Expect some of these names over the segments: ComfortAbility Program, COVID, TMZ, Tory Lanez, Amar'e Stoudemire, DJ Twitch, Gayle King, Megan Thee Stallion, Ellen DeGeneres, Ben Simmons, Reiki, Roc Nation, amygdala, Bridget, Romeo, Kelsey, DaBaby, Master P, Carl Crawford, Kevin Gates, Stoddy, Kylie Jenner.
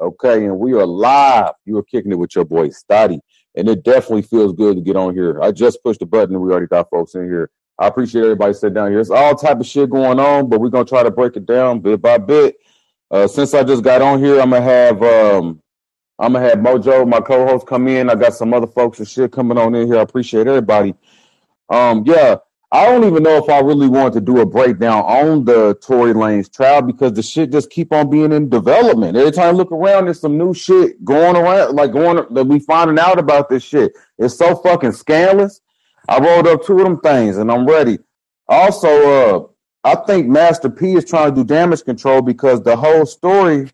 Okay, and we are live. You are kicking it with your boy Stoddy, and it definitely feels good to get on here. I just pushed the button, and we already got folks in here. I appreciate everybody sitting down here. It's all type of shit going on, but we're going to try to break it down bit by bit. Since I just got on here, I'm gonna have Mojo, my co-host, come in. I got some other folks and shit coming on in here. I appreciate everybody. Yeah, I don't even know if I really want to do a breakdown on the Tory Lanez trial because the shit just keep on being in development. Every time I look around, there's some new shit going around, that we finding out about this shit. It's so fucking scandalous. I rolled up two of them things, and I'm ready. Also, I think Master P is trying to do damage control because the whole story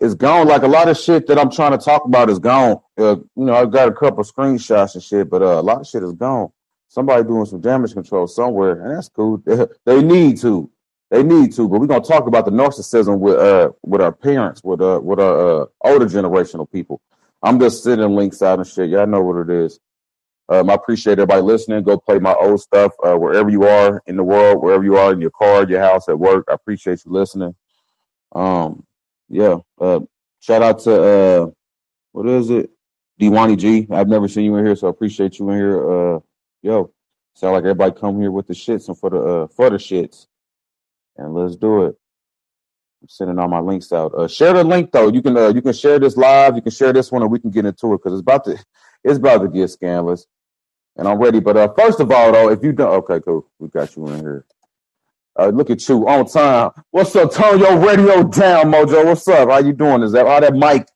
is gone. Like, a lot of shit that I'm trying to talk about is gone. I've got a couple screenshots and shit, but a lot of shit is gone. Somebody doing some damage control somewhere, and that's cool. They need to. They need to. But we're going to talk about the narcissism with our parents, with our older generational people. I'm just sending links out and shit. Y'all know what it is. I appreciate everybody listening. Go play my old stuff wherever you are in the world, wherever you are in your car, your house, at work. I appreciate you listening. Shout out to Dewani G. I've never seen you in here, so I appreciate you in here. Sound like everybody come here with the shits and for the shits, and let's do it. I'm sending all my links out. Share the link though. You can share this live. You can share this one, and we can get into it because it's about to get scandalous. And I'm ready, but first of all, though, if you don't, okay, cool, we got you in here. Look at you on time. What's up? Turn your radio down, Mojo. What's up? How you doing? Is that how that mic,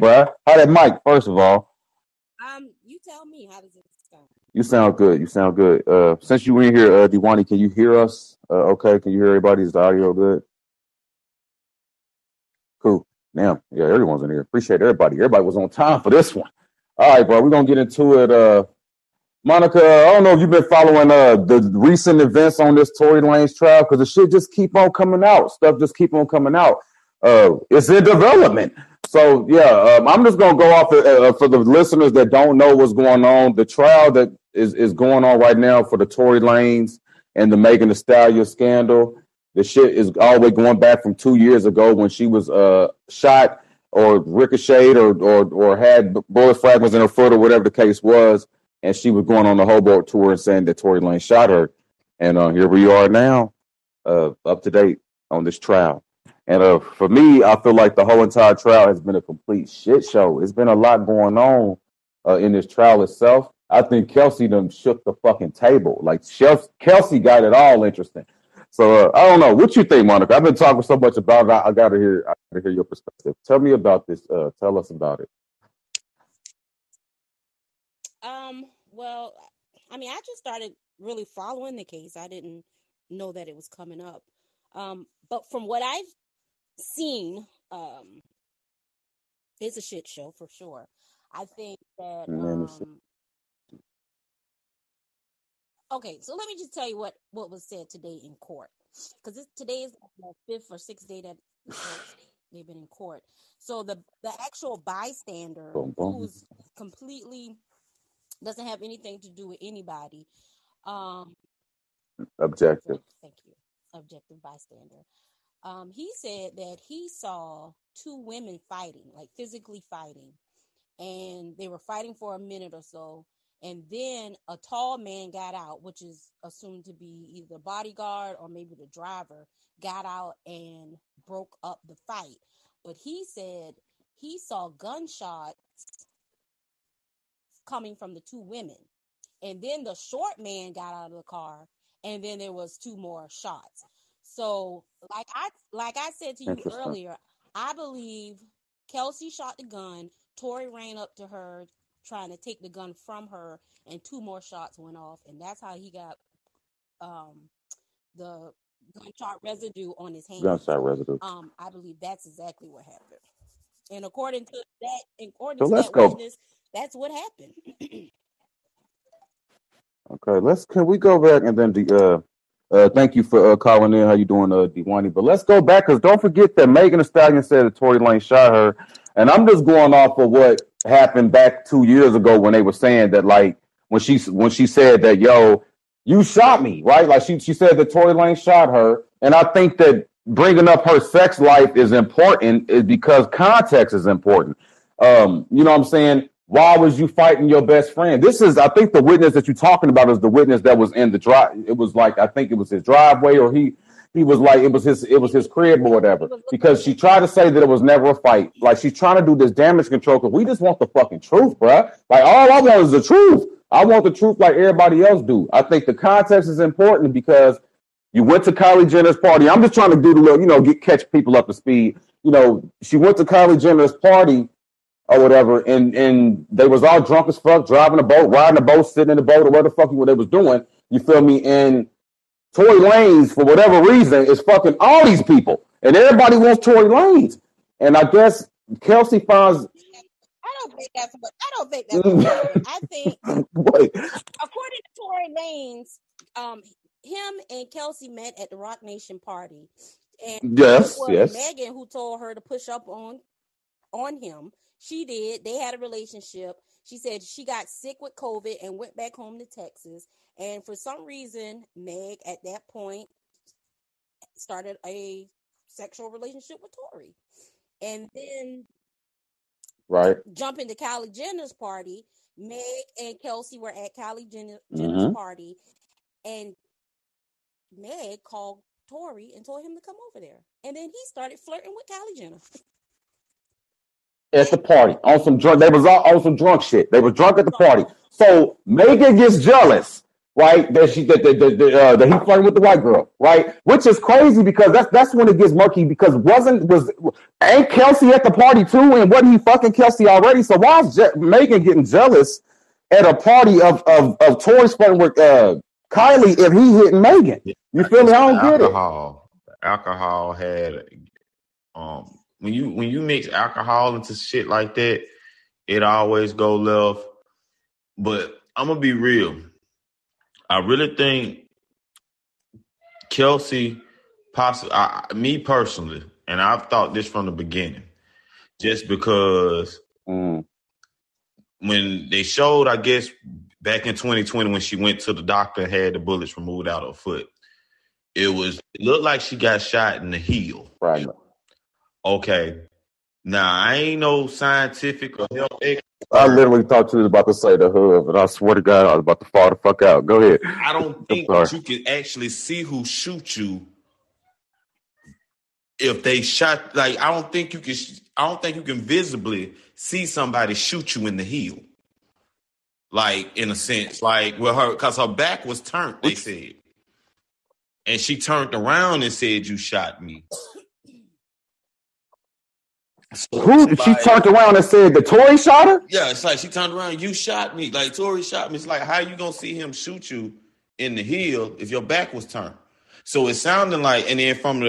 bro? How that mic? First of all, you tell me, how does it sound? You sound good. Since you were in here, Dewani, can you hear us? Okay, can you hear everybody? Is the audio good? Cool. Damn, yeah, everyone's in here. Appreciate everybody. Everybody was on time for this one. All right, bro, we're going to get into it. Monica, I don't know if you've been following the recent events on this Tory Lanez trial because the shit just keep on coming out. Stuff just keep on coming out. It's in development. So, yeah, I'm just going to go off for the listeners that don't know what's going on. The trial that is going on right now for the Tory Lanez and the Megan Thee Stallion scandal. The shit is all the way going back from 2 years ago when she was shot or ricocheted or had bullet fragments in her foot or whatever the case was. And she was going on the Hobart tour and saying that Tory Lanez shot her. And here we are now, up to date on this trial. And for me, I feel like the whole entire trial has been a complete shit show. It's been a lot going on in this trial itself. I think Kelsey done shook the fucking table. Like, Kelsey got it all interesting. So I don't know. What you think, Monica? I've been talking so much about it. I gotta hear your perspective. Tell me about this. Tell us about it. Well, I mean, I just started really following the case. I didn't know that it was coming up. But from what I've seen, it's a shit show for sure. I think that. Okay, so let me just tell you what was said today in court, because today is the fifth or sixth day that they've been in court. So the actual bystander who's completely doesn't have anything to do with anybody. Objective. Thank you. Objective bystander. He said that he saw two women fighting, like physically fighting, and they were fighting for a minute or so. And then a tall man got out, which is assumed to be either bodyguard or maybe the driver, got out and broke up the fight. But he said he saw gunshots coming from the two women. And then the short man got out of the car, and then there was two more shots. So like I said to you earlier, I believe Kelsey shot the gun, Tory ran up to her, trying to take the gun from her, and two more shots went off, and that's how he got the gunshot residue on his hand. Gunshot residue. I believe that's exactly what happened. And according to that witness, that's what happened. Okay, can we go back and then thank you for calling in. How you doing, Dewani? But let's go back because don't forget that Megan Thee Stallion said that Tory Lanez shot her, and I'm just going off of what happened back 2 years ago when they were saying that, like, when she said that, yo, you shot me, right? Like she said that Tory Lanez shot her, and I think that bringing up her sex life is important is because context is important. You know what I'm saying? Why was you fighting your best friend? This is, I think the witness that you're talking about is the witness that was in the drive. It was like, I think it was his driveway, or he was like, it was his crib or whatever, because she tried to say that it was never a fight. Like, she's trying to do this damage control because we just want the fucking truth, bruh. Like, all I want is the truth. I want the truth like everybody else do. I think the context is important because you went to Kylie Jenner's party. I'm just trying to do the little, you know, catch people up to speed. You know, she went to Kylie Jenner's party or whatever, and they was all drunk as fuck, driving a boat, riding a boat, sitting in a boat, or whatever the fuck what they was doing. You feel me? And Tory Lanez, for whatever reason, is fucking all these people, and everybody wants Tory Lanez. And I guess Kelsey finds. I don't think that's what. I think, according to Tory Lanez, him and Kelsey met at the Roc Nation party, and yes, Megan who told her to push up on him. She did. They had a relationship. She said she got sick with COVID and went back home to Texas. And for some reason, Meg at that point started a sexual relationship with Tory. And then jumping to Kylie Jenner's party, Meg and Kelsey were at Kylie Jenner's party. And Meg called Tory and told him to come over there. And then he started flirting with Kylie Jenner. At the party, on some drunk, they was all on some drunk shit. They were drunk at the party, so Megan gets jealous, right? That he flirting with the white girl, right? Which is crazy because that's when it gets murky. Because ain't Kelsey at the party too? And wasn't he fucking Kelsey already? So why is Megan getting jealous at a party of Tory's flirting with Kylie if he hitting Megan? You feel me? I don't get it. Alcohol had When you mix alcohol into shit like that, it always go left. But I'm gonna be real. I really think Kelsey, me personally, and I've thought this from the beginning, just because when they showed, I guess back in 2020 when she went to the doctor and had the bullets removed out of her foot, it looked like she got shot in the heel. Right. Okay, now I ain't no scientific or health expert. I literally thought you was about to say the hood, but I swear to God, I was about to fall the fuck out. Go ahead. I don't think that you can actually see who shoot you if they shot. Like, I don't think you can visibly see somebody shoot you in the heel. Like, in a sense, like because her back was turned. They said, and she turned around and said, "You shot me." So she turned around and said the Tory shot her? Yeah, it's like she turned around, you shot me. Like, Tory shot me. It's like, how you gonna see him shoot you in the heel if your back was turned? So it sounded like, and then from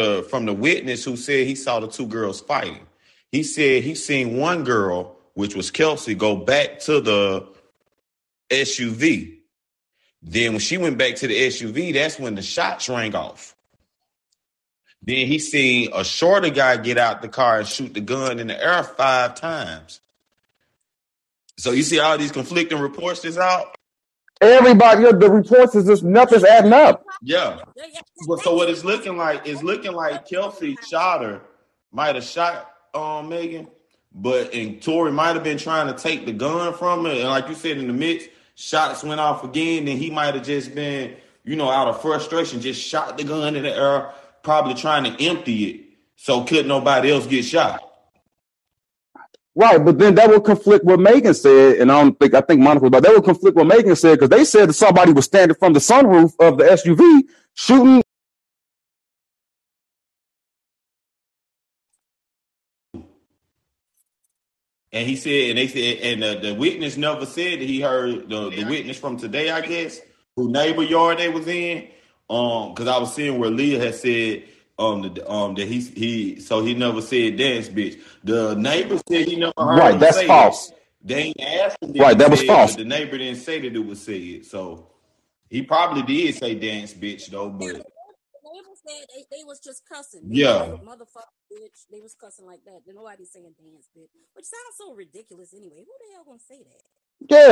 the witness who said he saw the two girls fighting, he said he seen one girl, which was Kelsey, go back to the SUV. Then when she went back to the SUV, that's when the shots rang off. Then he seen a shorter guy get out the car and shoot the gun in the air 5 times. So you see all these conflicting reports that's out? Everybody, the reports is just nothing's adding up. Yeah. So what it's looking like Kelsey shot her, might have shot Megan, and Tory might have been trying to take the gun from her. And like you said, in the midst, shots went off again. Then he might have just been, you know, out of frustration, just shot the gun in the air, probably trying to empty it so could nobody else get shot. Right, but then that would conflict what Megan said, and I think Monica, but that would conflict what Megan said because they said that somebody was standing from the sunroof of the SUV shooting. And he said, and they said, and the witness never said that he heard the witness from today, I guess, who neighbor yard they was in. Because I was seeing where Leah had said that he never said dance bitch. The neighbor said he never heard. Right, that's false. It. They ain't asked him. Right, that was false. The neighbor didn't say that it was said, so he probably did say dance bitch though. But the neighbor said they was just cussing. Yeah, motherfucker, bitch. They was cussing like that. Then nobody's saying dance bitch, which sounds so ridiculous anyway. Who the hell gonna say that?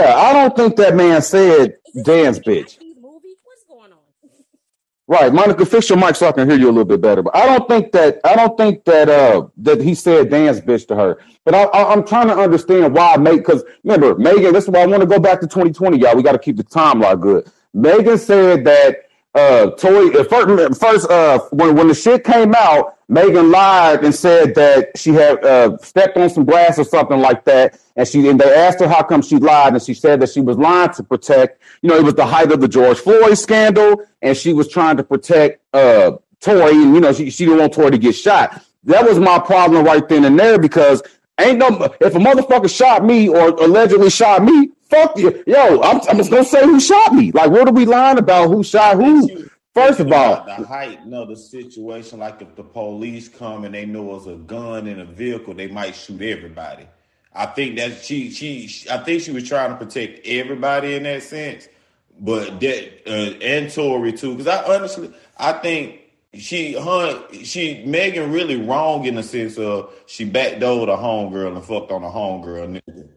Yeah, I don't think that man said dance bitch. Movie? What's going on? Right, Monica, fix your mic so I can hear you a little bit better. But I don't think that he said "dance bitch" to her. But I'm trying to understand why, because remember, Megan. This is why I want to go back to 2020, y'all. We got to keep the timeline good. Megan said that Tory first, when the shit came out, Megan lied and said that she had stepped on some grass or something like that, and they asked her how come she lied, and she said that she was lying to protect, it was the height of the George Floyd scandal, and she was trying to protect Tory, and she didn't want Tory to get shot. That was my problem right then and there, because if a motherfucker shot me or allegedly shot me, fuck you, yo, I'm just gonna say who shot me. Like, what are we lying about? Who shot who? First of all, the height, the situation, like if the police come and they know it's a gun in a vehicle, they might shoot everybody. I think that she was trying to protect everybody in that sense, but that and Tory too, because I think Megan really wrong in the sense of she backdoored a homegirl and fucked on a homegirl, nigga.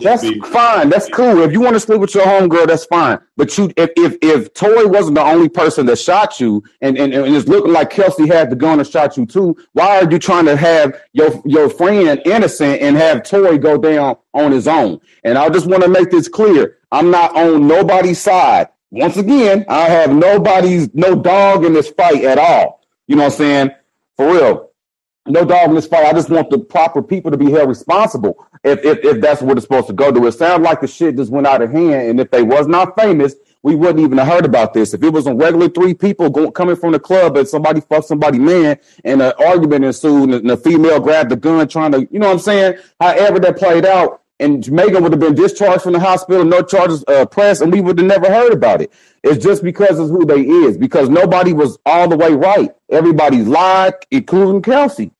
That's fine. That's cool. If you want to sleep with your homegirl, that's fine. But if Tory wasn't the only person that shot you, and it's looking like Kelsey had the gun and shot you too, why are you trying to have your friend innocent and have Tory go down on his own? And I just want to make this clear. I'm not on nobody's side. Once again, I have no dog in this fight at all. You know what I'm saying? For real. No dog in this fight. I just want the proper people to be held responsible if that's what it's supposed to go to. It sounds like the shit just went out of hand, and if they was not famous, we wouldn't even have heard about this. If it was a regular three people coming from the club and somebody fucked somebody, man, and an argument ensued, and the female grabbed the gun trying to, you know what I'm saying? However that played out, and Megan would have been discharged from the hospital, no charges pressed, and we would have never heard about it. It's just because of who they is, because nobody was all the way right. Everybody lied, including Kelsey.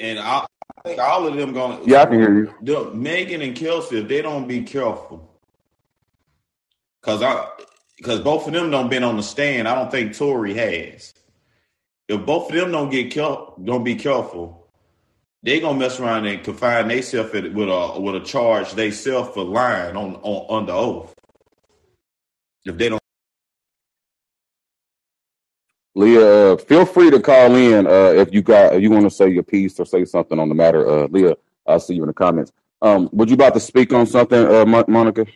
And I think all of them going to... Yeah, I can hear you. Megan and Kelsey, if they don't be careful, because both of them don't been on the stand, I don't think Tory has. If both of them don't be careful, they gonna mess around and confine themselves with a charge themselves for lying on under oath. If they don't, Leah, feel free to call in if you want to say your piece or say something on the matter. Leah, I'll see you in the comments. Would you about to speak on something, Monica?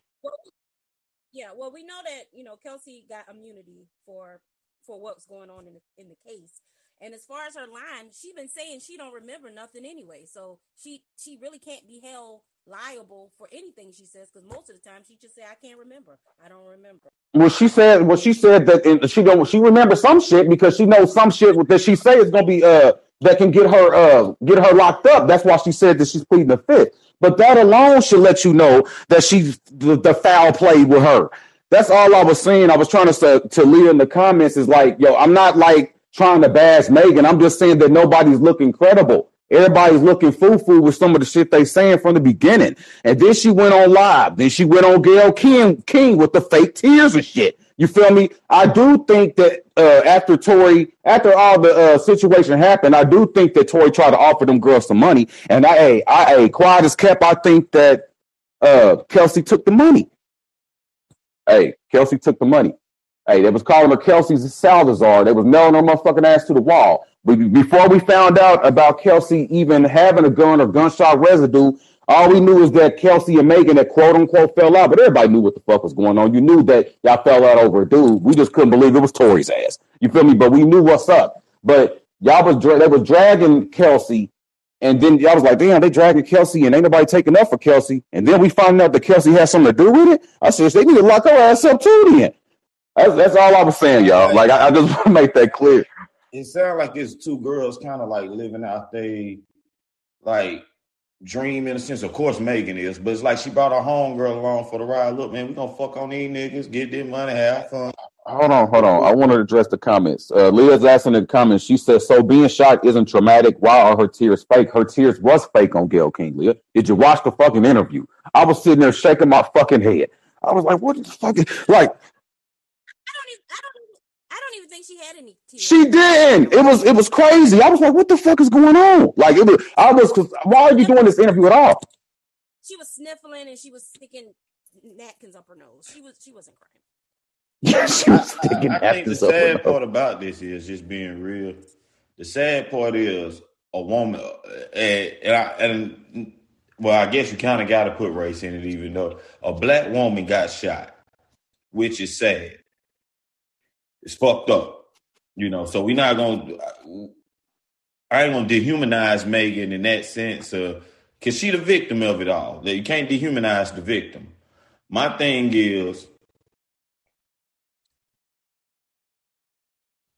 Yeah, well, we know that Kelsey got immunity for what's going on in the case. And as far as her lying, she's been saying she don't remember nothing anyway. So she really can't be held liable for anything she says, because most of the time she just say, I can't remember. I don't remember. Well, she said that she remembers some shit because she knows some shit that she say is gonna be that can get her locked up. That's why she said that she's pleading the fifth. But that alone should let you know that she's the foul play with her. That's all I was saying. I was trying to say to Leah in the comments is like, yo, I'm not like trying to bash Megan. I'm just saying that nobody's looking credible. Everybody's looking foo-foo with some of the shit they saying from the beginning. And then she went on live. Then she went on Gayle King with the fake tears and shit. You feel me? I do think that after all the situation happened, I do think that Tory tried to offer them girls some money. And quiet as kept, I think that Kelsey took the money. Hey, Kelsey took the money. Hey, they was calling her Kelsey's Salazar. They was nailing her motherfucking ass to the wall. Before we found out about Kelsey even having a gun or gunshot residue, all we knew is that Kelsey and Megan had quote-unquote fell out, but everybody knew what the fuck was going on. You knew that y'all fell out over a dude. We just couldn't believe it was Tory's ass. You feel me? But we knew what's up. But y'all was dragging Kelsey, and then y'all was like, damn, they dragging Kelsey, and ain't nobody taking up for Kelsey. And then we find out that Kelsey has something to do with it? I said, they need to lock her ass up too then. That's all I was saying, y'all. Like, I just want to make that clear. It sounds like it's two girls kind of like living out their like dream in a sense. Of course, Megan is, but it's like she brought her homegirl along for the ride. Look, man, we gonna fuck on these niggas, get their money, have fun. Hold on. I want to address the comments. Leah's asking in the comments. She says, "So being shot isn't traumatic. Why are her tears fake? Her tears was fake on Gayle King." Leah, did you watch the fucking interview? I was sitting there shaking my fucking head. I was like, "What the fuck?" Like. I don't even think she had any tears. She didn't. It was crazy. I was like, what the fuck is going on? Like, why are you doing this interview at all? She was sniffling and she was sticking napkins up her nose. She wasn't crying. Yeah, she was thinking after. I think the sad part about this is just being real. The sad part is a woman, well, I guess you kind of got to put race in it, even though a black woman got shot, which is sad. It's fucked up, you know. So we're not going to. I ain't going to dehumanize Megan in that sense, because she the victim of it all. You can't dehumanize the victim. My thing is,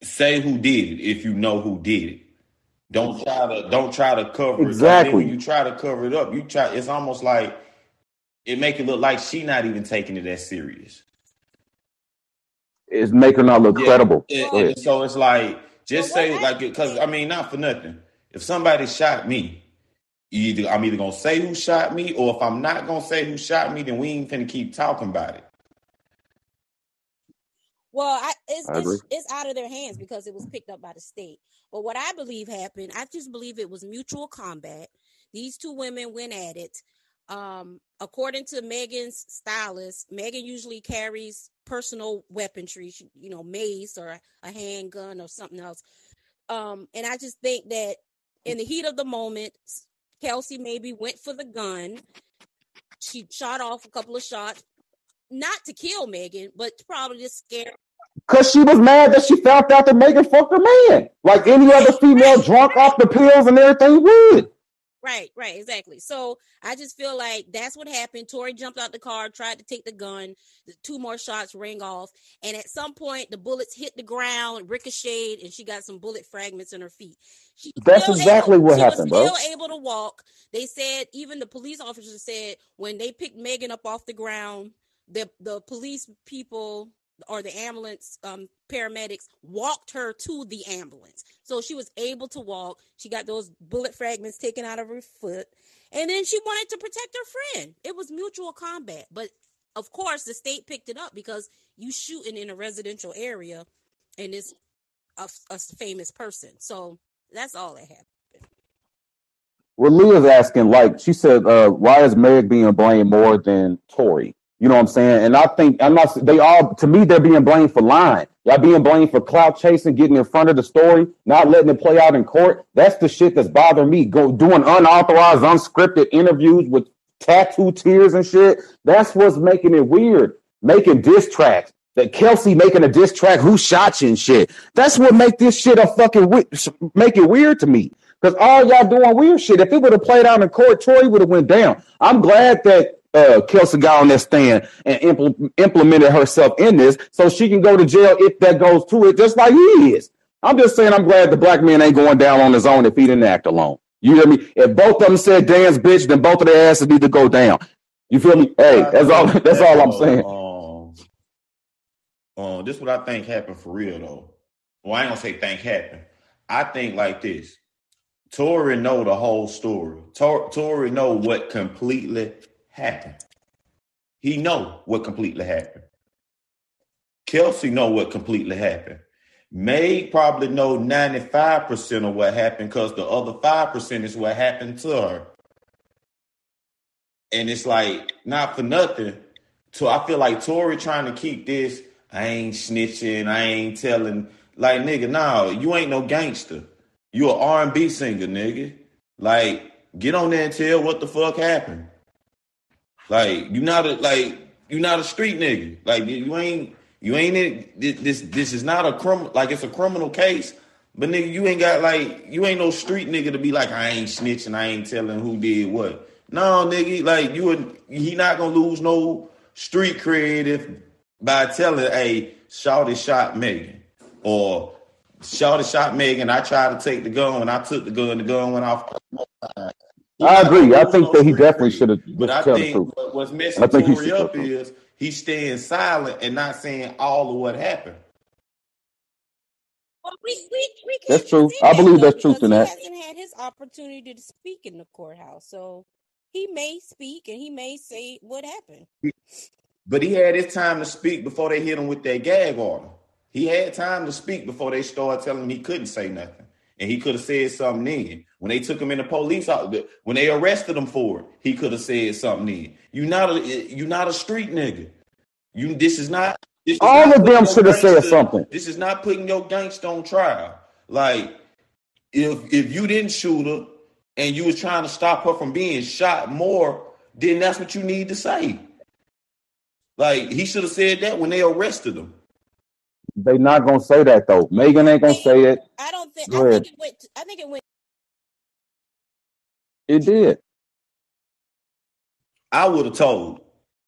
say who did it if you know who did it. Don't try to cover it. Exactly. When you try to cover it up, it's almost like it make it look like she not even taking it that serious. It's making her look credible. And so it's like, just say it like it, because I mean, not for nothing. If somebody shot me, I'm either gonna say who shot me, or if I'm not gonna say who shot me, then we ain't finna keep talking about it. Well, it's out of their hands because it was picked up by the state. But what I believe happened, I just believe it was mutual combat. These two women went at it. According to Megan's stylist, Megan usually carries personal weaponry, you know, mace or a handgun or something else. And I just think that in the heat of the moment, Kelsey maybe went for the gun. She shot off a couple of shots. Not to kill Megan, but probably just scare. Because she was mad that she found out that Megan fucked her man. Like any other female drunk off the pills and everything would. Right, exactly. So I just feel like that's what happened. Tory jumped out the car, tried to take the gun. The two more shots rang off. And at some point, the bullets hit the ground, ricocheted, and she got some bullet fragments in her feet. That's exactly what happened, bro. She was still able to walk. They said, even the police officer said, when they picked Megan up off the ground, the police people or the ambulance paramedics walked her to the ambulance. So she was able to walk. She got those bullet fragments taken out of her foot. And then she wanted to protect her friend. It was mutual combat. But, of course, the state picked it up because you shooting in a residential area and it's a famous person. So that's all that happened. Well, Leah's asking, like, she said, why is Meg being blamed more than Tory? You know what I'm saying? And I think, to me, they're being blamed for lying. Y'all being blamed for clout chasing, getting in front of the story, not letting it play out in court. That's the shit that's bothering me. Go doing unauthorized, unscripted interviews with tattoo tears and shit. That's what's making it weird. Making diss tracks. That Kelsey making a diss track, who shot you and shit. That's what make this shit make it weird to me. Because all y'all doing weird shit. If it would have played out in court, Tory would have went down. I'm glad that Kelsey got on that stand and implemented herself in this so she can go to jail if that goes to it, just like he is. I'm just saying I'm glad the black man ain't going down on his own if he didn't act alone. You hear me? If both of them said dance, bitch, then both of their asses need to go down. You feel me? Hey, that's all I'm saying. This is what I think happened for real, though. Well, I ain't gonna say think happened. I think like this. Tory know the whole story. Tory know what completely happened. He know what completely happened. Kelsey know what completely happened. Meg probably know 95% of what happened because the other 5% is what happened to her. And it's like, not for nothing. So I feel like Tory trying to keep this, I ain't snitching, I ain't telling. Like, nigga, nah, you ain't no gangster. You an R&B singer, nigga. Like, get on there and tell what the fuck happened. Like you're not a street nigga. Like you ain't in this is not a criminal, like it's a criminal case, but nigga, you ain't got like you ain't no street nigga to be like I ain't snitching, I ain't telling who did what. No, nigga, like he not gonna lose no street cred if by telling hey, shorty shot Megan or shorty shot Megan. I tried to take the gun and I took the gun went off. I agree. I think that he definitely should have. But I think what's messing Tory up is he's staying silent and not saying all of what happened. Well, we that's true. I believe that's truth in that. He hasn't had his opportunity to speak in the courthouse, so he may speak and he may say what happened. But he had his time to speak before they hit him with that gag order. He had time to speak before they started telling him he couldn't say nothing. And he could have said something then. When they took him in the police, when they arrested him for it, he could have said something then. You're not a street nigga. You this is not All of them should have said something. This is not putting your gangster on trial. Like, if you didn't shoot her and you was trying to stop her from being shot more, then that's what you need to say. Like, he should have said that when they arrested him. They not gonna say that though. Megan ain't gonna say it. I don't think. I think it went. I think it went. It did. I would have told.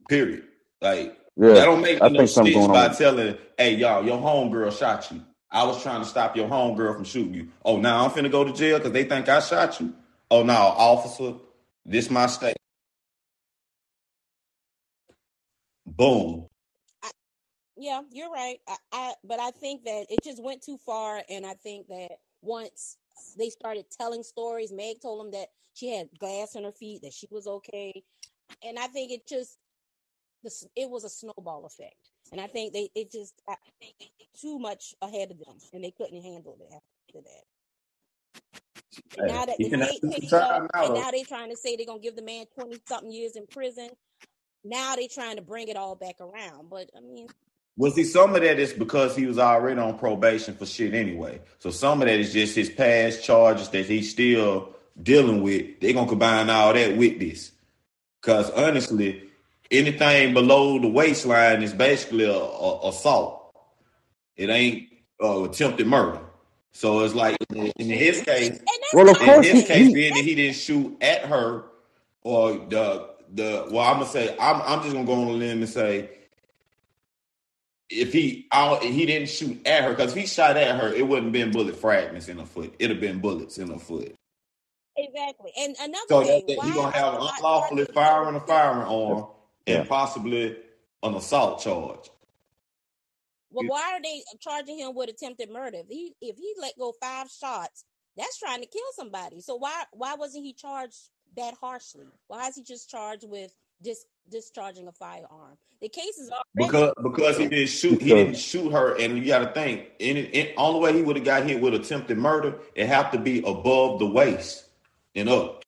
Period. Like, yeah, that don't make no sense by telling, "Hey, y'all, your homegirl shot you. I was trying to stop your homegirl from shooting you. Oh, now I'm finna go to jail because they think I shot you. Oh, now officer, this my state." Boom. Yeah, you're right. But I think that it just went too far, and I think that once they started telling stories, Meg told them that she had glass on her feet, that she was okay, and I think it just it was a snowball effect, and I think they too much ahead of them, and they couldn't handle it after that. And now that they're trying to say they're gonna give the man 20-something years in prison. Now they're trying to bring it all back around, but I mean. Well, see, some of that is because he was already on probation for shit anyway. So some of that is just his past charges that he's still dealing with. They're going to combine all that with this. Because honestly, anything below the waistline is basically a assault. It ain't attempted murder. So it's like in his case, being that he didn't shoot at her or I'm just going to go on a limb and say, If he didn't shoot at her, because if he shot at her, it wouldn't have been bullet fragments in her foot. It'd have been bullets in her foot. Exactly. And another thing, you're going to have an unlawfully firing a firearm and possibly an assault charge. Well, why are they charging him with attempted murder? If he let go 5 shots, that's trying to kill somebody. So why wasn't he charged that harshly? Why is he just charged with discharging a firearm? The case is because he didn't shoot her, and you got to think. In only way he would have got hit with attempted murder, it have to be above the waist and up.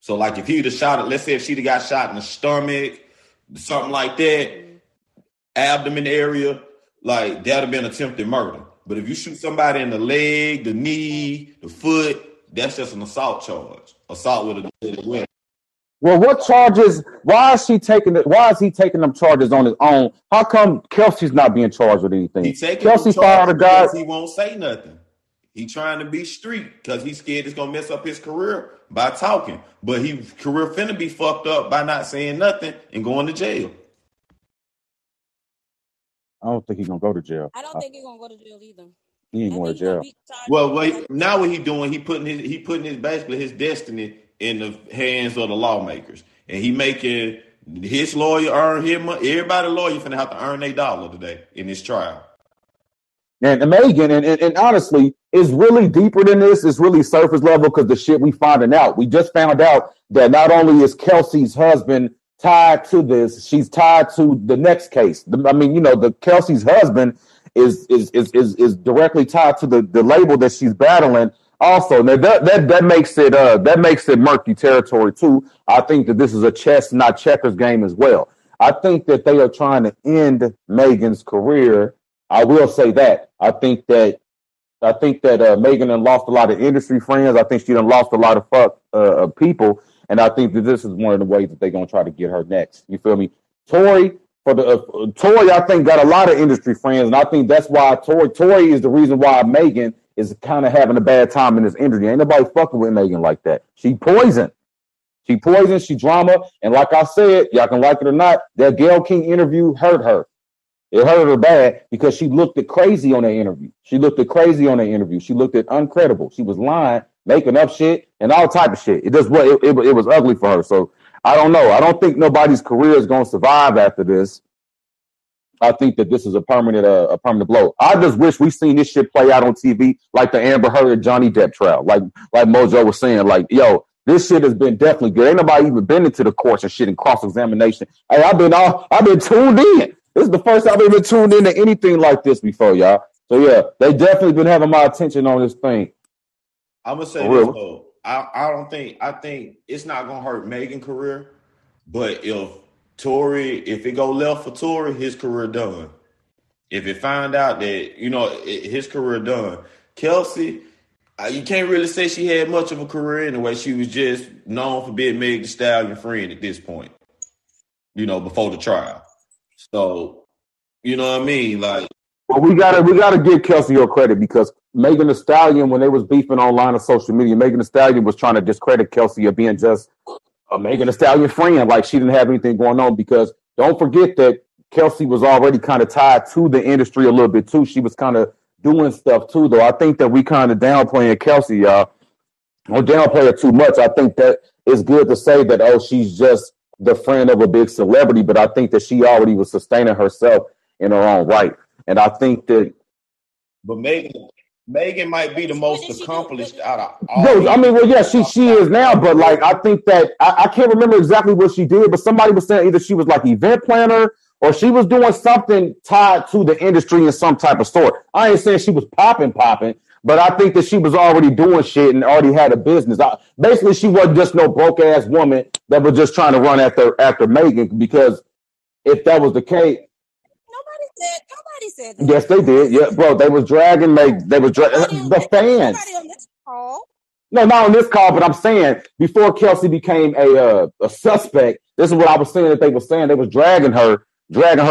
So, like, if he'd have shot it, let's say if she'd have got shot in the stomach, something like that, abdomen area, like that'd have been attempted murder. But if you shoot somebody in the leg, the knee, the foot, that's just an assault charge. Assault with a deadly weapon. Well, what charges? Why is he taking them charges on his own? How come Kelsey's not being charged with anything? Kelsey fired a guy. He won't say nothing. He's trying to be street because he's scared it's gonna mess up his career by talking. But his career finna be fucked up by not saying nothing and going to jail. I don't think he's gonna go to jail. I don't think he's gonna go to jail either. He ain't going to jail. Now what he doing? He putting his basically his destiny in the hands of the lawmakers, and he making his lawyer earn him. Everybody lawyer finna have to earn their dollar today in this trial. And Megan, and honestly, it's really deeper than this. It's really surface level because the shit we finding out. We just found out that not only is Kelsey's husband tied to this, she's tied to the next case. The Kelsey's husband is directly tied to the label that she's battling. Also, now that makes it murky territory too. I think that this is a chess, not checkers game as well. I think that they are trying to end Megan's career. I will say that. I think that Megan done lost a lot of industry friends. I think she done lost a lot of people, and I think that this is one of the ways that they're gonna try to get her next. You feel me, Tory? Tory, I think, got a lot of industry friends, and I think that's why Tory is the reason why Megan is kind of having a bad time in this industry. Ain't nobody fucking with Megan like that. She poisoned, she drama, and like I said, y'all can like it or not, that Gayle King interview hurt her. It hurt her bad because she looked at crazy on that interview. She looked at uncredible. She was lying, making up shit, and all type of shit. It was ugly for her. So I don't know. I don't think nobody's career is going to survive after this. I think that this is a permanent blow. I just wish we seen this shit play out on TV, like the Amber Heard and Johnny Depp trial, like Mojo was saying, like, yo, this shit has been definitely good. Ain't nobody even been into the courts and shit and cross examination. Hey, I've been tuned in. This is the first I've ever tuned into anything like this before, y'all. So yeah, they definitely been having my attention on this thing. I'm gonna say this though, I think it's not gonna hurt Megan's career, but if Tory, if it go left for Tory, his career done. If it find out that, you know, his career done. Kelsey, you can't really say she had much of a career anyway. She was just known for being Megan Thee Stallion friend at this point, you know, before the trial. So, you know what I mean? Like, well, we gotta give Kelsey your credit, because Megan Thee Stallion, when they was beefing online on social media, Megan Thee Stallion was trying to discredit Kelsey of being just a Megan Thee Stallion friend, like she didn't have anything going on. Because don't forget that Kelsey was already kind of tied to the industry a little bit too. She was kind of doing stuff too, though. I think that we kind of downplaying Kelsey, y'all. Don't downplay her too much. I think that it's good to say that, oh, she's just the friend of a big celebrity, but I think that she already was sustaining herself in her own right. And I think that, but Megan might be the most accomplished out of all. No, I mean, well, yeah, she is now, but like, I think that I can't remember exactly what she did, but somebody was saying either she was like event planner or she was doing something tied to the industry in some type of sort. I ain't saying she was popping, but I think that she was already doing shit and already had a business. Basically, she wasn't just no broke ass woman that was just trying to run after Megan, because if that was the case. Nobody said that. Yes, they did. Yeah, bro, they was dragging. They was the fans. Nobody on this call. No, not on this call. But I'm saying before Kelsey became a suspect, this is what I was saying that they were saying. They was dragging her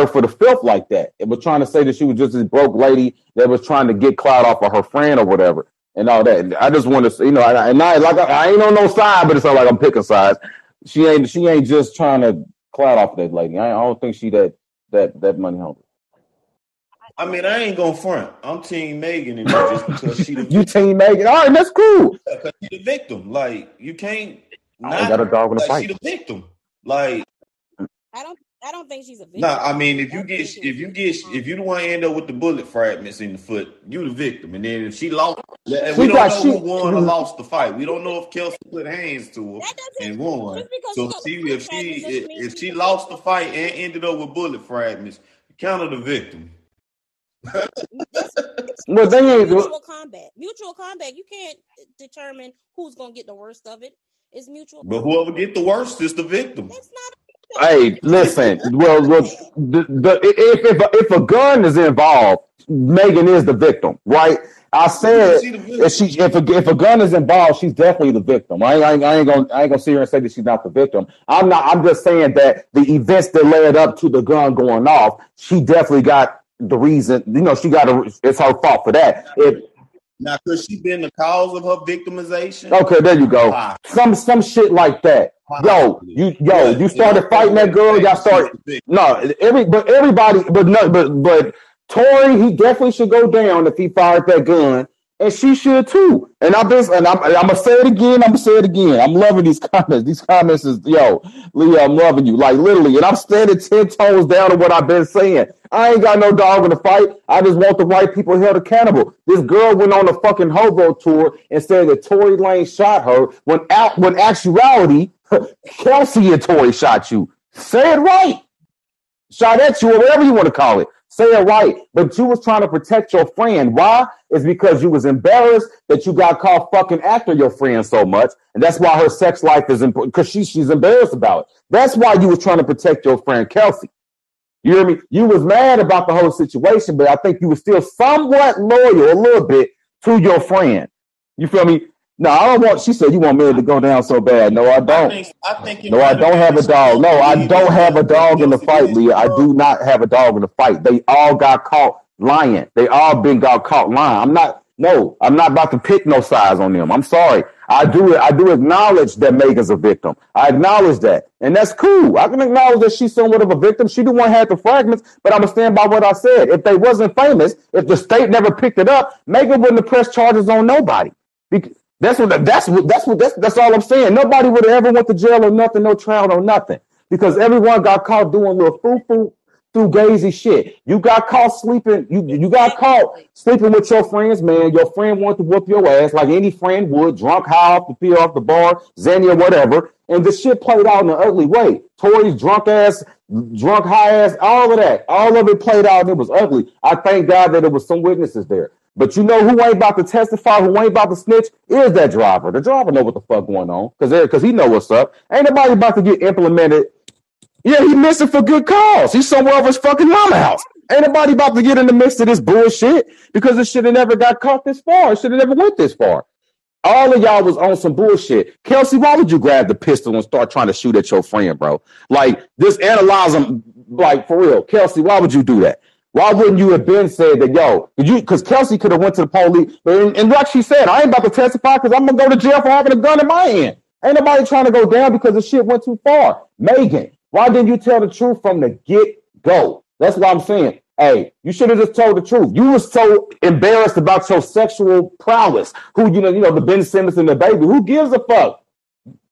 for the filth like that. It was trying to say that she was just this broke lady that was trying to get clout off of her friend or whatever and all that. And I just want to, you know, I ain't on no side, but it's not like I'm picking sides. She ain't just trying to clout off that lady. I don't think she that money hungry. I mean, I ain't gonna front. I'm Team Megan, and just because she the victim. You Team Megan. All right, that's cool. Yeah, 'cause she the victim. Like, you can't. I got a dog in the fight. She the victim. Like, I don't think she's a victim. Nah, I mean, if you the one end up with the bullet fragments in the foot, you the victim. And then if she lost, we don't know who won or lost the fight. We don't know if Kelsey put hands to her and won. So if she lost the fight and ended up with bullet fragments, you counted the victim. Well, mutual combat. You can't determine who's gonna get the worst of it. It's mutual. But whoever get the worst is the victim. That's not. Hey, listen. Well, if a gun is involved, Megan is the victim, right? I said if a gun is involved, she's definitely the victim. I ain't gonna sit here and say that she's not the victim. I'm just saying that the events that led up to the gun going off, she definitely got. The reason, you know, she got it's her fault for that. Now, could she been the cause of her victimization? Okay, there you go. Wow. Some shit like that. Wow. You started fighting that girl. Y'all started but Tory, he definitely should go down if he fired that gun, and she should too. And I'm gonna say it again. I'm loving these comments. These comments is Leo, I'm loving you, like literally. And I'm standing 10 toes down to what I've been saying. I ain't got no dog in the fight. I just want the right people held accountable. This girl went on a fucking hobo tour and said that Tory Lanez shot her when actuality, Kelsey and Tory shot you. Say it right. Shot at you or whatever you want to call it. Say it right. But you was trying to protect your friend. Why? It's because you was embarrassed that you got caught fucking after your friend so much. And that's why her sex life is important, because she's embarrassed about it. That's why you was trying to protect your friend Kelsey. You hear me? You was mad about the whole situation, but I think you were still somewhat loyal a little bit to your friend. You feel me? No, I don't want. She said you want me to go down so bad. No, I don't. I don't have a dog in the fight, Leah. I do not have a dog in the fight. They all got caught lying. They all got caught lying. I'm not about to pick no sides on them. I'm sorry. I do acknowledge that Megan's a victim. I acknowledge that. And that's cool. I can acknowledge that she's somewhat of a victim. She the one had the fragments, but I'm going to stand by what I said. If they wasn't famous, if the state never picked it up, Megan wouldn't have pressed charges on nobody. That's all I'm saying. Nobody would have ever went to jail or nothing, no trial or nothing, because everyone got caught doing little foo-foo. Through gazy shit. You got caught sleeping. You got caught sleeping with your friends, man. Your friend wanted to whoop your ass like any friend would, drunk, high off the pier, off the bar, Xania, whatever. And the shit played out in an ugly way. Tory's drunk ass, drunk high ass, all of that. All of it played out and it was ugly. I thank God that there was some witnesses there. But you know who ain't about to testify, who ain't about to snitch, is that driver. The driver know what the fuck going on because he know what's up. Ain't nobody about to get implemented Yeah, he missing for good cause. He's somewhere over his fucking mama house. Ain't nobody about to get in the midst of this bullshit because it should have never got caught this far. It should have never went this far. All of y'all was on some bullshit. Kelsey, why would you grab the pistol and start trying to shoot at your friend, bro? Like, just analyze him, like, for real. Kelsey, why would you do that? Why wouldn't you have been said that, yo, because Kelsey could have went to the police. And like she said, I ain't about to testify because I'm going to go to jail for having a gun in my hand. Ain't nobody trying to go down because the shit went too far. Megan, why didn't you tell the truth from the get-go? That's what I'm saying. Hey, you should have just told the truth. You were so embarrassed about your sexual prowess. Who, you know, the Ben Simmons and the DaBaby. Who gives a fuck?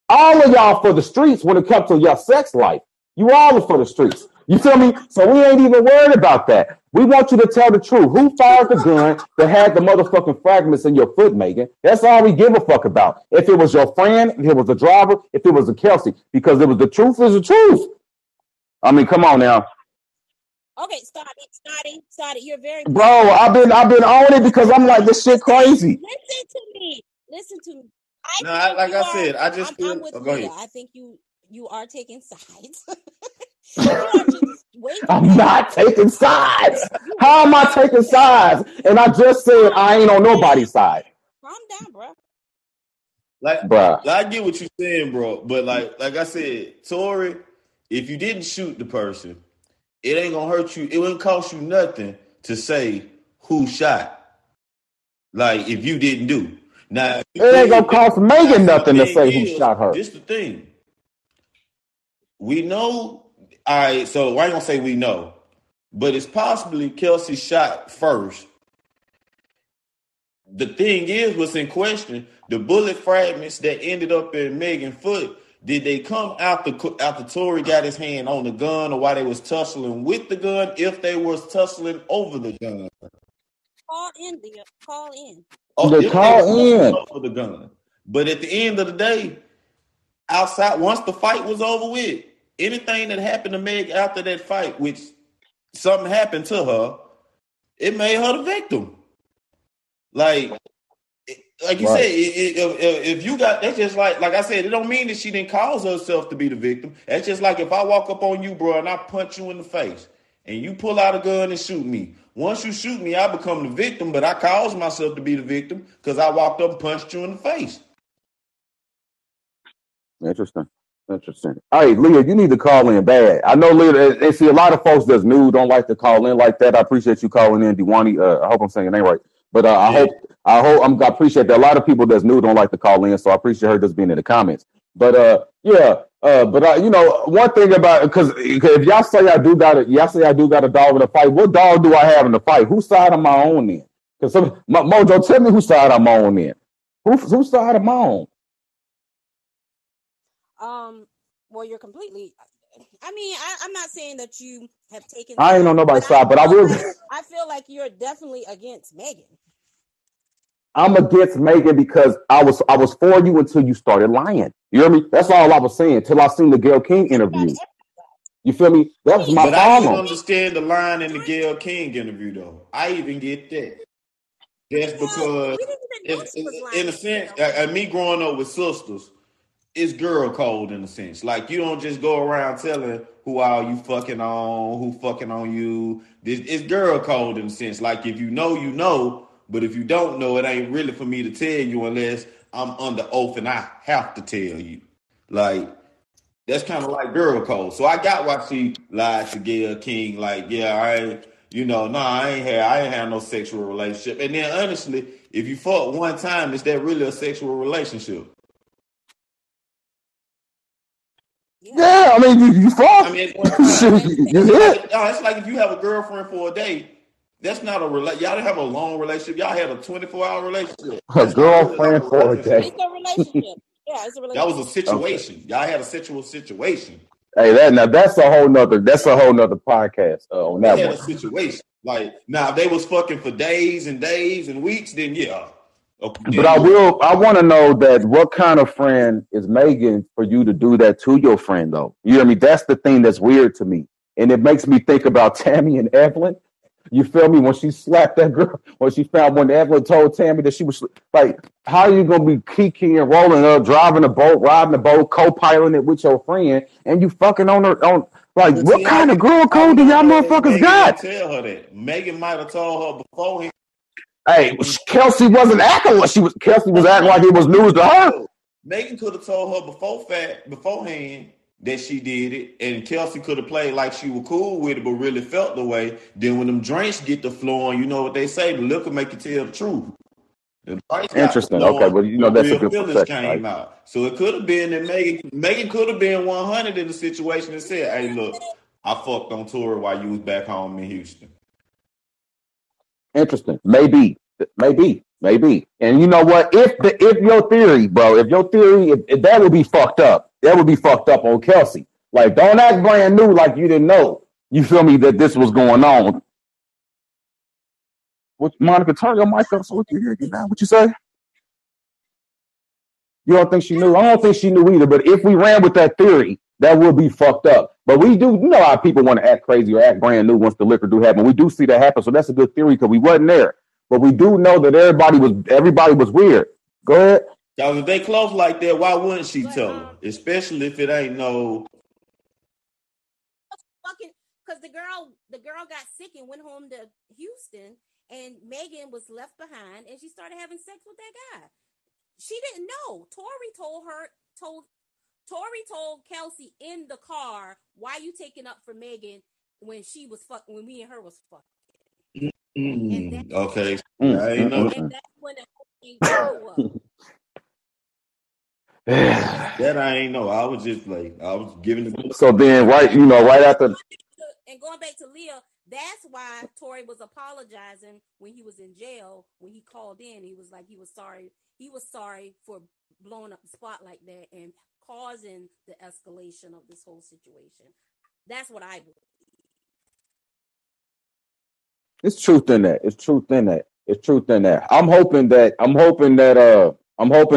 All of y'all for the streets when it comes to your sex life. You all are for the streets. You feel me? So we ain't even worried about that. We want you to tell the truth. Who fired the gun that had the motherfucking fragments in your foot, Megan? That's all we give a fuck about. If it was your friend, if it was the driver, if it was a Kelsey, because it was the truth is the truth. I mean, come on now. Okay, stop it. You're very bro. I've been on it because I'm like this shit crazy. Listen to me. Like I said, I just feel. I think you are taking sides. I'm not taking sides. How am I taking sides? And I just said I ain't on nobody's side. Calm down, bro. Like, I get what you're saying, bro. But like I said, Tory, if you didn't shoot the person, it ain't gonna hurt you. It wouldn't cost you nothing to say who shot. Like if you didn't do now, it ain't gonna cost Megan nothing to say who shot her. This the thing. We know. All right, so I ain't gonna say we know, but it's possibly Kelsey shot first. The thing is, what's in question: the bullet fragments that ended up in Megan's foot. Did they come after Tory got his hand on the gun, or while they was tussling with the gun, if they was tussling over the gun? Call in. Oh, they call in over the gun. But at the end of the day, outside, once the fight was over with, anything that happened to Meg after that fight, which something happened to her, it made her the victim. Like you said, if you got, that's just like I said, it don't mean that she didn't cause herself to be the victim. That's just like if I walk up on you, bro, and I punch you in the face, and you pull out a gun and shoot me. Once you shoot me, I become the victim, but I caused myself to be the victim because I walked up and punched you in the face. Interesting. All right, Leah, you need to call in bad. I know, Leah, and see, a lot of folks that's new don't like to call in like that. I appreciate you calling in, Dewani. I hope I'm saying your name right. But I appreciate that. A lot of people that's new don't like to call in, so I appreciate her just being in the comments. But you know, one thing about because if y'all say I do got a dog in a fight, what dog do I have in the fight? Whose side am I on then? Because Mojo, tell me whose side I'm on then. Whose side am I on? Well, you're completely. I mean, I'm not saying that you have taken. I ain't on nobody's side, but I will. I feel like you're definitely against Megan. I'm against Megan because I was for you until you started lying. You hear me? That's all I was saying till I seen the Gayle King interview. You feel me? That was my problem. But I didn't understand the line in the Gayle King interview, though. I even get that. That's because, in a sense, me growing up with sisters, it's girl code in a sense. Like, you don't just go around telling who all you fucking on, who fucking on you. It's girl code in a sense. Like, if you know, you know. But if you don't know, it ain't really for me to tell you unless I'm under oath and I have to tell you. Like, that's kind of like girl code. So I got why she lied to Gayle King. Like, yeah, I ain't had no sexual relationship. And then honestly, if you fuck one time, is that really a sexual relationship? Yeah, I mean, you fuck. I mean, it's like if you have a girlfriend for a day. That's not a relationship. Y'all didn't have a long relationship. Y'all had a 24-hour relationship. A girlfriend for a day. It's a relationship. Yeah, it's a relationship. That was a situation. Okay. Y'all had a sexual situation. Hey, that's a whole nother podcast on that one. They had a situation. Like, now, if they was fucking for days and days and weeks, then yeah. Okay. But I want to know that what kind of friend is Megan for you to do that to your friend, though? You know what I mean? That's the thing that's weird to me. And it makes me think about Tammy and Evelyn. You feel me? When she slapped that girl, when Evelyn told Tammy that she was like, how are you going to be kikiing, rolling up, driving a boat, riding a boat, co-piloting it with your friend, and you fucking on her, on Like, we'll what kind of girl code do y'all motherfuckers got? Tell her that. Megan might have told her before. Hey, Kelsey wasn't acting like she was. Kelsey was acting like it was news to her. Megan could have told her beforehand that she did it, and Kelsey could have played like she was cool with it, but really felt the way. Then when them drinks get the flowing, you know what they say: the liquor make you tell the truth. Interesting. Okay, well, you know that's a good perspective. Right? So it could have been that Megan could have been 100 in the situation and said, "Hey, look, I fucked on Tory while you was back home in Houston." Interesting. Maybe. And you know what? If your theory, that would be fucked up. That would be fucked up on Kelsey. Like, don't act brand new like you didn't know. You feel me? That this was going on. What, Monica, turn your mic up so we can hear you now. What you say? You don't think she knew? I don't think she knew either. But if we ran with that theory, that would be fucked up. But we do, you know how people want to act crazy or act brand new once the liquor do happen. We do see that happen, so that's a good theory because we wasn't there. But we do know that everybody was weird. Go ahead. Because if they close like that, why wouldn't she tell her? Especially if it ain't no. Because the girl got sick and went home to Houston, and Megan was left behind, and she started having sex with that guy. She didn't know. Tory told Kelsey in the car, "Why you taking up for Megan when she was fucking, when me and her was fucking?" Mm-hmm. Okay. And that's when the whole thing blew up. That I ain't know. I was just like, I was giving the. So then, right after. And going back to Leah, that's why Tory was apologizing when he was in jail. When he called in, he was like, he was sorry. He was sorry for blowing up the spot like that and causing the escalation of this whole situation. That's what I believe. It's truth in that. I'm hoping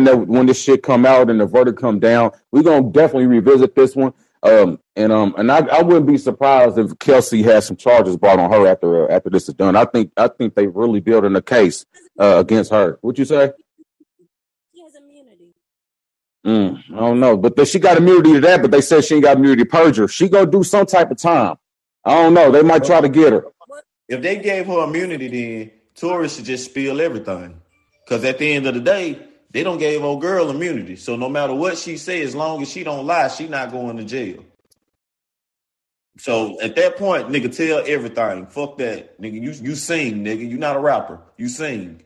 that when this shit come out and the verdict come down, we're gonna definitely revisit this one. And I wouldn't be surprised if Kelsey has some charges brought on her after this is done. I think they really building a case against her. What'd you say? She has immunity. I don't know, but she got immunity to that. But they said she ain't got immunity to perjury. She gonna do some type of time. I don't know. They might try to get her. If they gave her immunity, then Tory should just spill everything. Because at the end of the day, they don't gave old girl immunity. So no matter what she says, as long as she don't lie, she not going to jail. So at that point, nigga, tell everything. Fuck that. Nigga, you sing, nigga. You not a rapper. You sing.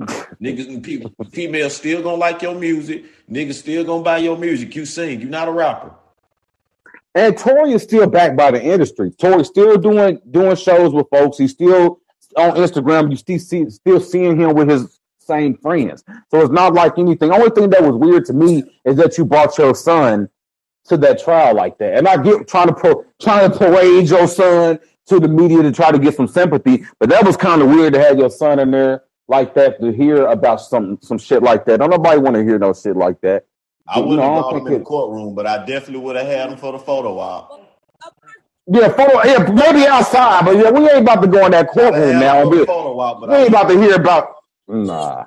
Niggas and females still going to like your music. Niggas still going to buy your music. You sing. You not a rapper. And Tory is still backed by the industry. Tory's still doing shows with folks. He's still on Instagram. You still seeing him with his same friends. So it's not like anything. Only thing that was weird to me is that you brought your son to that trial like that. And I get trying to parade your son to the media to try to get some sympathy, but that was kind of weird to have your son in there like that to hear about some shit like that. Don't nobody want to hear no shit like that. I wouldn't have called him in the courtroom, but I definitely would have had him for the photo op. Yeah, maybe outside, but yeah, we ain't about to go in that courtroom now. We ain't about to hear about. Nah.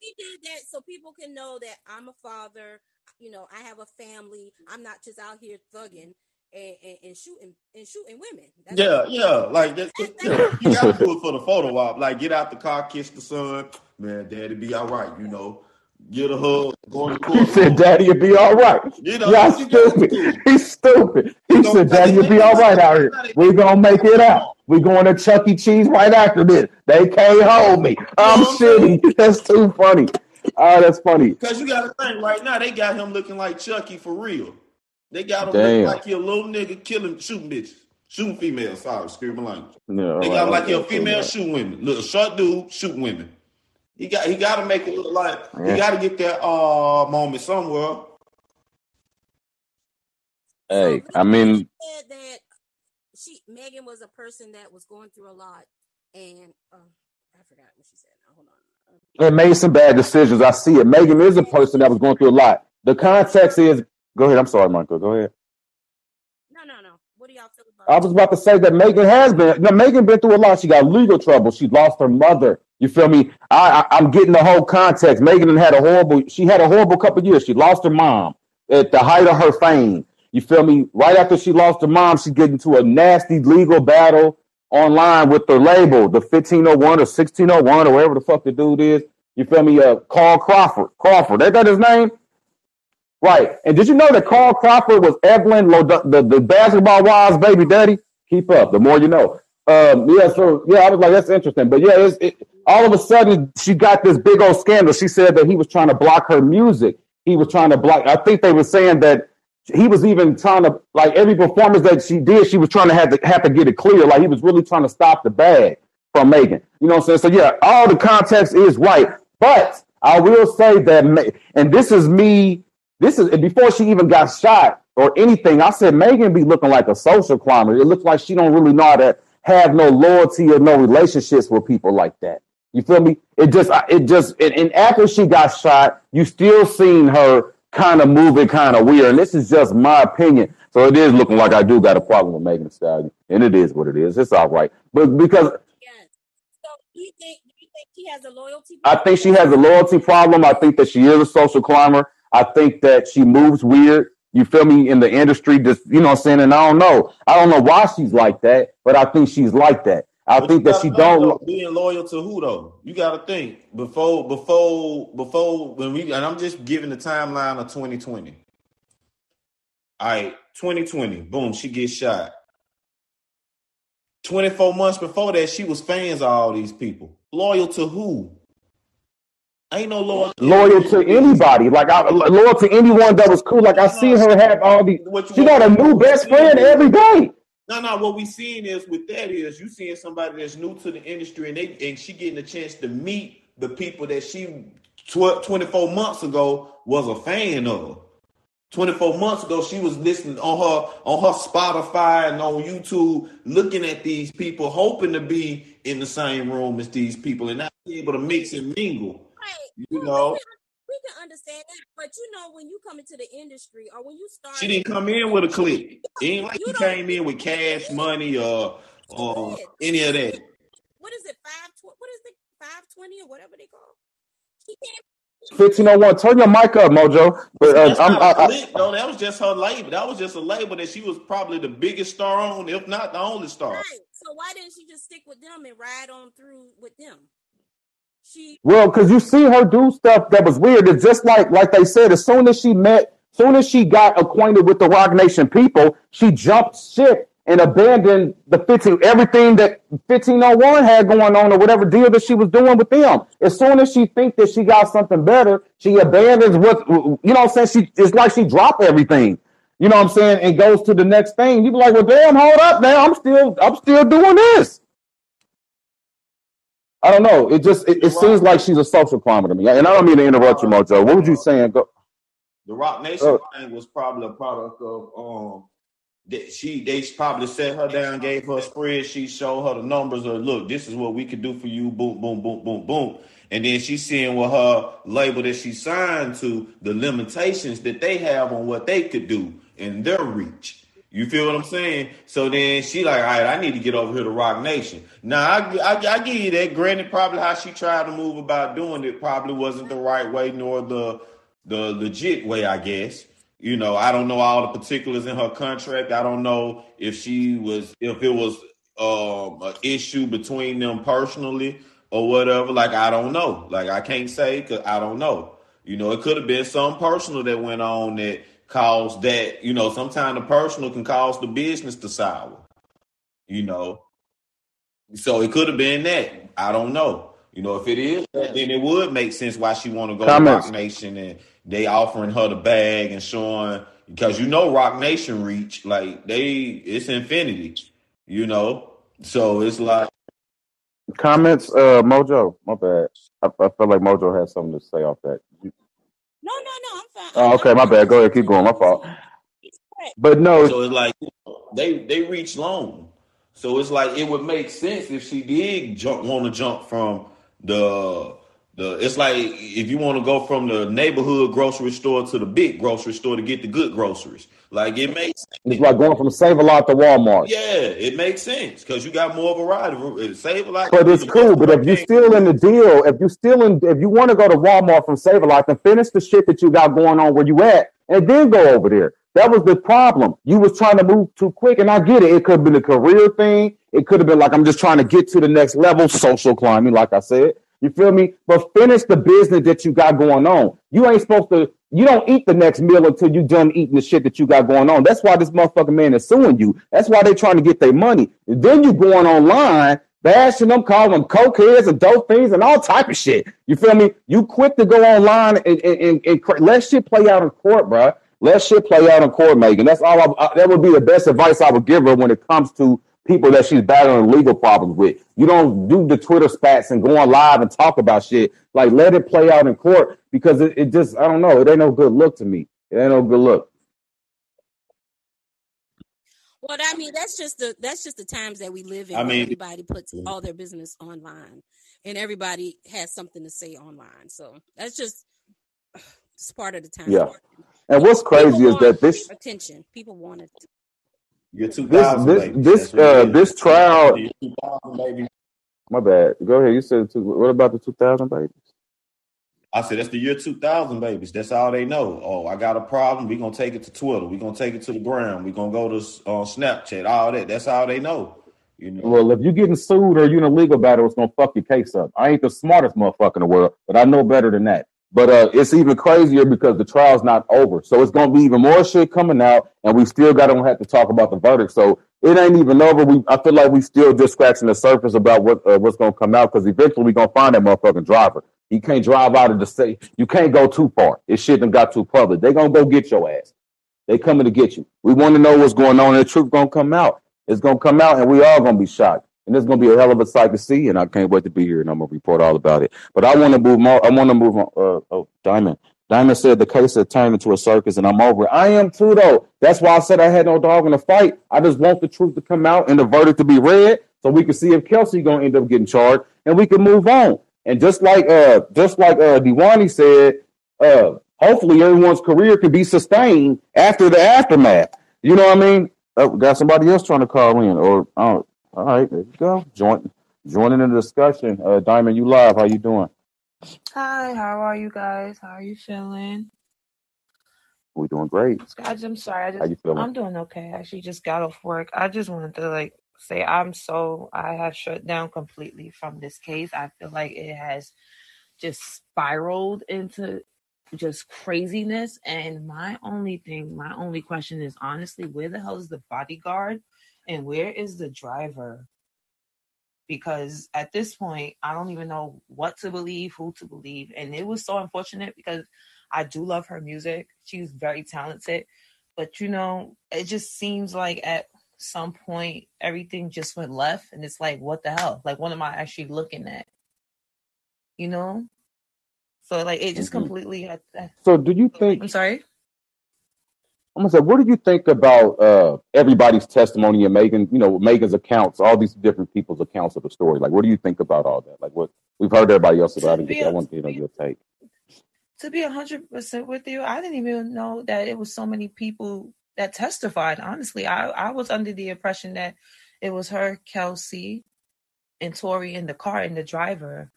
He did that so people can know that I'm a father. You know, I have a family. I'm not just out here thugging and shooting women. That's like that. You gotta do it for the photo op. Like, get out the car, kiss the son. Man, daddy be all right. You know. Get a hug. Go to court. He said, "Daddy, you'll be all right." You know, y'all stupid. He's stupid. He said, "Daddy, you'll be all right out here. We're gonna make it out. We're going to Chuck E. Cheese right after this. They can't hold me. I'm shitty." That's too funny. Oh, that's funny. Because you gotta think right now, they got him looking like Chucky for real. They got him looking like he a little nigga killing, shooting bitches, shooting females. Sorry, excuse my language. No, they got him like he a female shooting women. Little short dude shooting women. He got to make it look like he got to get that moment somewhere. Hey, so I mean, said that Megan was a person that was going through a lot, and I forgot what she said. Now, hold on. And made some bad decisions. I see it. Megan is a person that was going through a lot. The context is. Go ahead. I'm sorry, Michael. Go ahead. No. What do y'all feel about? I was about to say that Megan has been. No, Megan been through a lot. She got legal trouble. She lost her mother. You feel me? I'm getting the whole context. Megan had a horrible couple of years. She lost her mom at the height of her fame. You feel me? Right after she lost her mom, she get into a nasty legal battle online with the label, the 1501 or 1601 or whatever the fuck the dude is. You feel me? Carl Crawford. Ain't that his name? Right. And did you know that Carl Crawford was Evelyn, the basketball wives' baby daddy? Keep up. The more you know. Yeah, I was like, that's interesting. But yeah, all of a sudden, she got this big old scandal. She said that he was trying to block her music. He was trying to block. I think they were saying that he was even trying to, like, every performance that she did, she was trying to have to get it clear. Like, he was really trying to stop the bag from Megan. You know what I'm saying? So, yeah, all the context is right. But I will say that, and this is before she even got shot or anything, I said Megan be looking like a social climber. It looks like she don't really know how to have no loyalty or no relationships with people like that. You feel me? And after she got shot, you still seen her kind of moving kind of weird. And this is just my opinion. So it is looking like I do got a problem with Megan Thee Stallion. And it is what it is. It's all right. But because... Yes. So do you think she has a loyalty problem? I think she has a loyalty problem. I think that she is a social climber. I think that she moves weird. You feel me? In the industry, just, you know what I'm saying? And I don't know why she's like that, but I think she's like that. Being loyal to who though? You got to think before when we, and I'm just giving the timeline of 2020. All right, 2020, boom, she gets shot. 24 months before that, she was fans of all these people. Loyal to who? Ain't no loyalty. Loyal to anybody. Like, loyal to anyone that was cool. Like, I see her have all these. She got a new best friend every day. No. What we seeing is with that is you seeing somebody that's new to the industry and she getting a chance to meet the people that she 24 months ago was a fan of. 24 months ago, she was listening on her Spotify and on YouTube, looking at these people, hoping to be in the same room as these people and not be able to mix and mingle. You know, we can understand that, but you know, when you come into the industry or when you start, she didn't come in with a clique. It ain't like she came in with cash money or any of that. What is it? 520 or whatever they call? 1501. Turn your mic up, Mojo. But that was just her label. That was just a label that she was probably the biggest star on, if not the only star. Right. So why didn't she just stick with them and ride on through with them? Because you see her do stuff that was weird. It's just like they said, as soon as she got acquainted with the Roc Nation people, she jumped ship and abandoned everything that 1501 had going on or whatever deal that she was doing with them. As soon as she think that she got something better, she abandons what, you know what I'm saying? It's like she dropped everything, you know what I'm saying, and goes to the next thing. You be like, well, damn, hold up now. I'm still doing this. I don't know. It seems like she's a social climber to me. And I don't mean to interrupt you, Mojo. What would you saying? Go. The Roc Nation thing was probably a product of that they probably set her down, gave her a spreadsheet, showed her the numbers of, look, this is what we could do for you, boom, boom, boom, boom, boom. And then she's seeing with her label that she signed to the limitations that they have on what they could do and their reach. You feel what I'm saying? So then she like, all right, I need to get over here to Roc Nation. Now, I give you that. Granted, probably how she tried to move about doing it probably wasn't the right way nor the legit way, I guess. You know, I don't know all the particulars in her contract. I don't know if it was an issue between them personally or whatever. Like, I don't know. Like, I can't say because I don't know. You know, it could have been something personal that went on that cause that, you know, sometimes the personal can cause the business to sour, you know. So it could have been that. I don't know. You know, if it is, then it would make sense why she want to go to Roc Nation and they offering her the bag and showing, because you know Roc Nation reach, like, it's infinity, you know. So it's like... Comments, Mojo, my bad. I feel like Mojo has something to say off that. No, I'm fine. Oh, okay, my bad. Go ahead, keep going. My fault. But no, so it's like they reach long, so it's like it would make sense if she did want to jump from the. It's like if you want to go from the neighborhood grocery store to the big grocery store to get the good groceries. Like it makes sense. It's like going from Save-A-Lot to Walmart. Yeah, it makes sense because you got more variety. Save-A-Lot. But it's cool. But if you're still in the deal, if you want to go to Walmart from Save-A-Lot, then finish the shit that you got going on where you at, and then go over there. That was the problem. You was trying to move too quick, and I get it. It could have been a career thing. It could have been like, I'm just trying to get to the next level, social climbing, like I said. You feel me? But finish the business that you got going on. You ain't supposed to, you don't eat the next meal until you done eating the shit that you got going on. That's why this motherfucking man is suing you. That's why they trying to get their money. And then you going online, bashing them, calling them cokeheads and dope fiends and all type of shit. You feel me? You quit to go online and let shit play out in court, bro. Let shit play out in court, Megan. That's all. That would be the best advice I would give her when it comes to people that she's battling legal problems with. You don't do the Twitter spats and go on live and talk about shit. Like, let it play out in court, because it just, I don't know. It ain't no good look to me. It ain't no good look. Well, I mean, that's just the times that we live in. I mean, everybody puts all their business online, and everybody has something to say online. So that's just, it's part of the time. Yeah. And what's crazy is that this attention people wanted. You're 2000. This trial. Baby. My bad. Go ahead. You said what about the 2000 babies? I said that's the year 2000 babies. That's all they know. Oh, I got a problem. We're gonna take it to Twitter. We're gonna take it to the ground. We're gonna go to Snapchat. All that. That's all they know. You know. Well, if you're getting sued or you're in a legal battle, it's gonna fuck your case up. I ain't the smartest motherfucker in the world, but I know better than that. But it's even crazier because the trial's not over. So it's going to be even more shit coming out, and we still got to have to talk about the verdict. So it ain't even over. I feel like we still just scratching the surface about what's going to come out, because eventually we're going to find that motherfucking driver. You can't drive out of the state. You can't go too far. It shit done got too public. They're going to go get your ass. They coming to get you. We want to know what's going on, and the truth going to come out. It's going to come out, and we all going to be shocked. And it's going to be a hell of a sight to see, and I can't wait to be here, and I'm going to report all about it. But I want to move more. I want to move on. Diamond. Diamond said the case had turned into a circus, and I'm over it. I am too, though. That's why I said I had no dog in the fight. I just want the truth to come out and the verdict to be read, so we can see if Kelsey going to end up getting charged, and we can move on. And just like Diwani said, hopefully everyone's career can be sustained after the aftermath. You know what I mean? Got somebody else trying to call in, or I don't know. All right, there you go. Joining in the discussion. Diamond, you live. How you doing? Hi, how are you guys? How are you feeling? We're doing great. I'm sorry. How you feeling? I'm doing okay. I actually just got off work. I just wanted to say I have shut down completely from this case. I feel like it has just spiraled into just craziness. And my only question is, honestly, where the hell is the bodyguard? And where is the driver? Because at this point, I don't even know what to believe, who to believe. And it was so unfortunate because I do love her music. She's very talented. But, it just seems like at some point, everything just went left. And it's like, what the hell? Like, what am I actually looking at? You know? So, it just completely... So, do you think... I'm sorry? I'm gonna say, what do you think about everybody's testimony and Megan? Megan's accounts, all these different people's accounts of the story. Like, what do you think about all that? Like, what we've heard everybody else about it. I want to get your take. To be 100% with you, I didn't even know that it was so many people that testified. Honestly, I was under the impression that it was her, Kelsey, and Tory in the car and the driver.